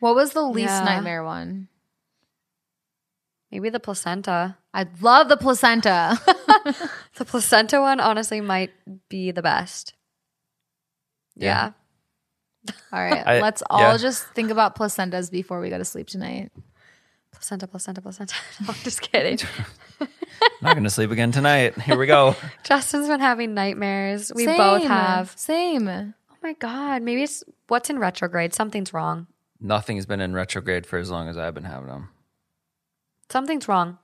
What was the least yeah. nightmare one? Maybe the placenta. I love the placenta. The placenta one honestly might be the best. Yeah. yeah. All right. I, let's all yeah. just think about placentas before we go to sleep tonight. Placenta, placenta, placenta. No, I'm just kidding. I'm not going to sleep again tonight. Here we go. Justin's been having nightmares. We Same. both have. Same. Oh my God. Maybe it's what's in retrograde. Something's wrong. Nothing's been in retrograde for as long as I've been having them. Something's wrong.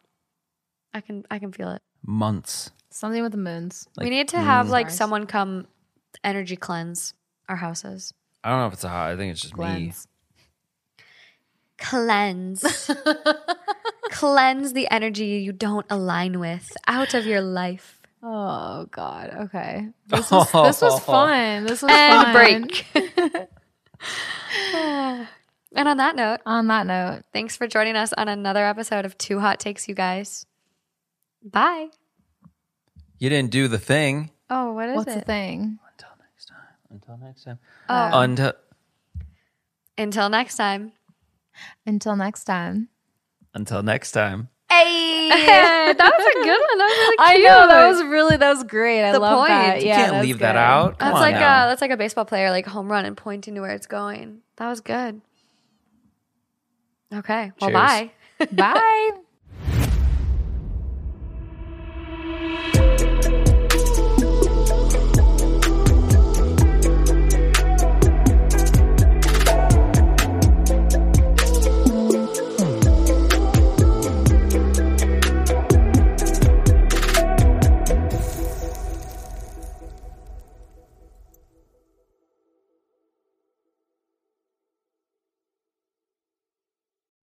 I can I can feel it. Months. Something with the moons. Like, we need to have mm. like someone come energy cleanse our houses. I don't know if it's a hot. I think it's just cleanse. me. Cleanse. Cleanse the energy you don't align with out of your life. Oh, God. Okay. This was, oh. this was fun. This was and fun. And break. And on that note. On that note. Thanks for joining us on another episode of Two Hot Takes, you guys. Bye. You didn't do the thing. Oh, what is What's it? What's the thing? Until next time. Until next time. Oh. Until. Until next time. Until next time. Until next time. Hey, that was a good one. That was really cute. I know, that was really that was great. I the love point. That. Yeah, you can't leave good. That out. Come that's like now. a that's like a baseball player, like home run and pointing to where it's going. That was good. Okay. Well, Cheers. Bye. Bye.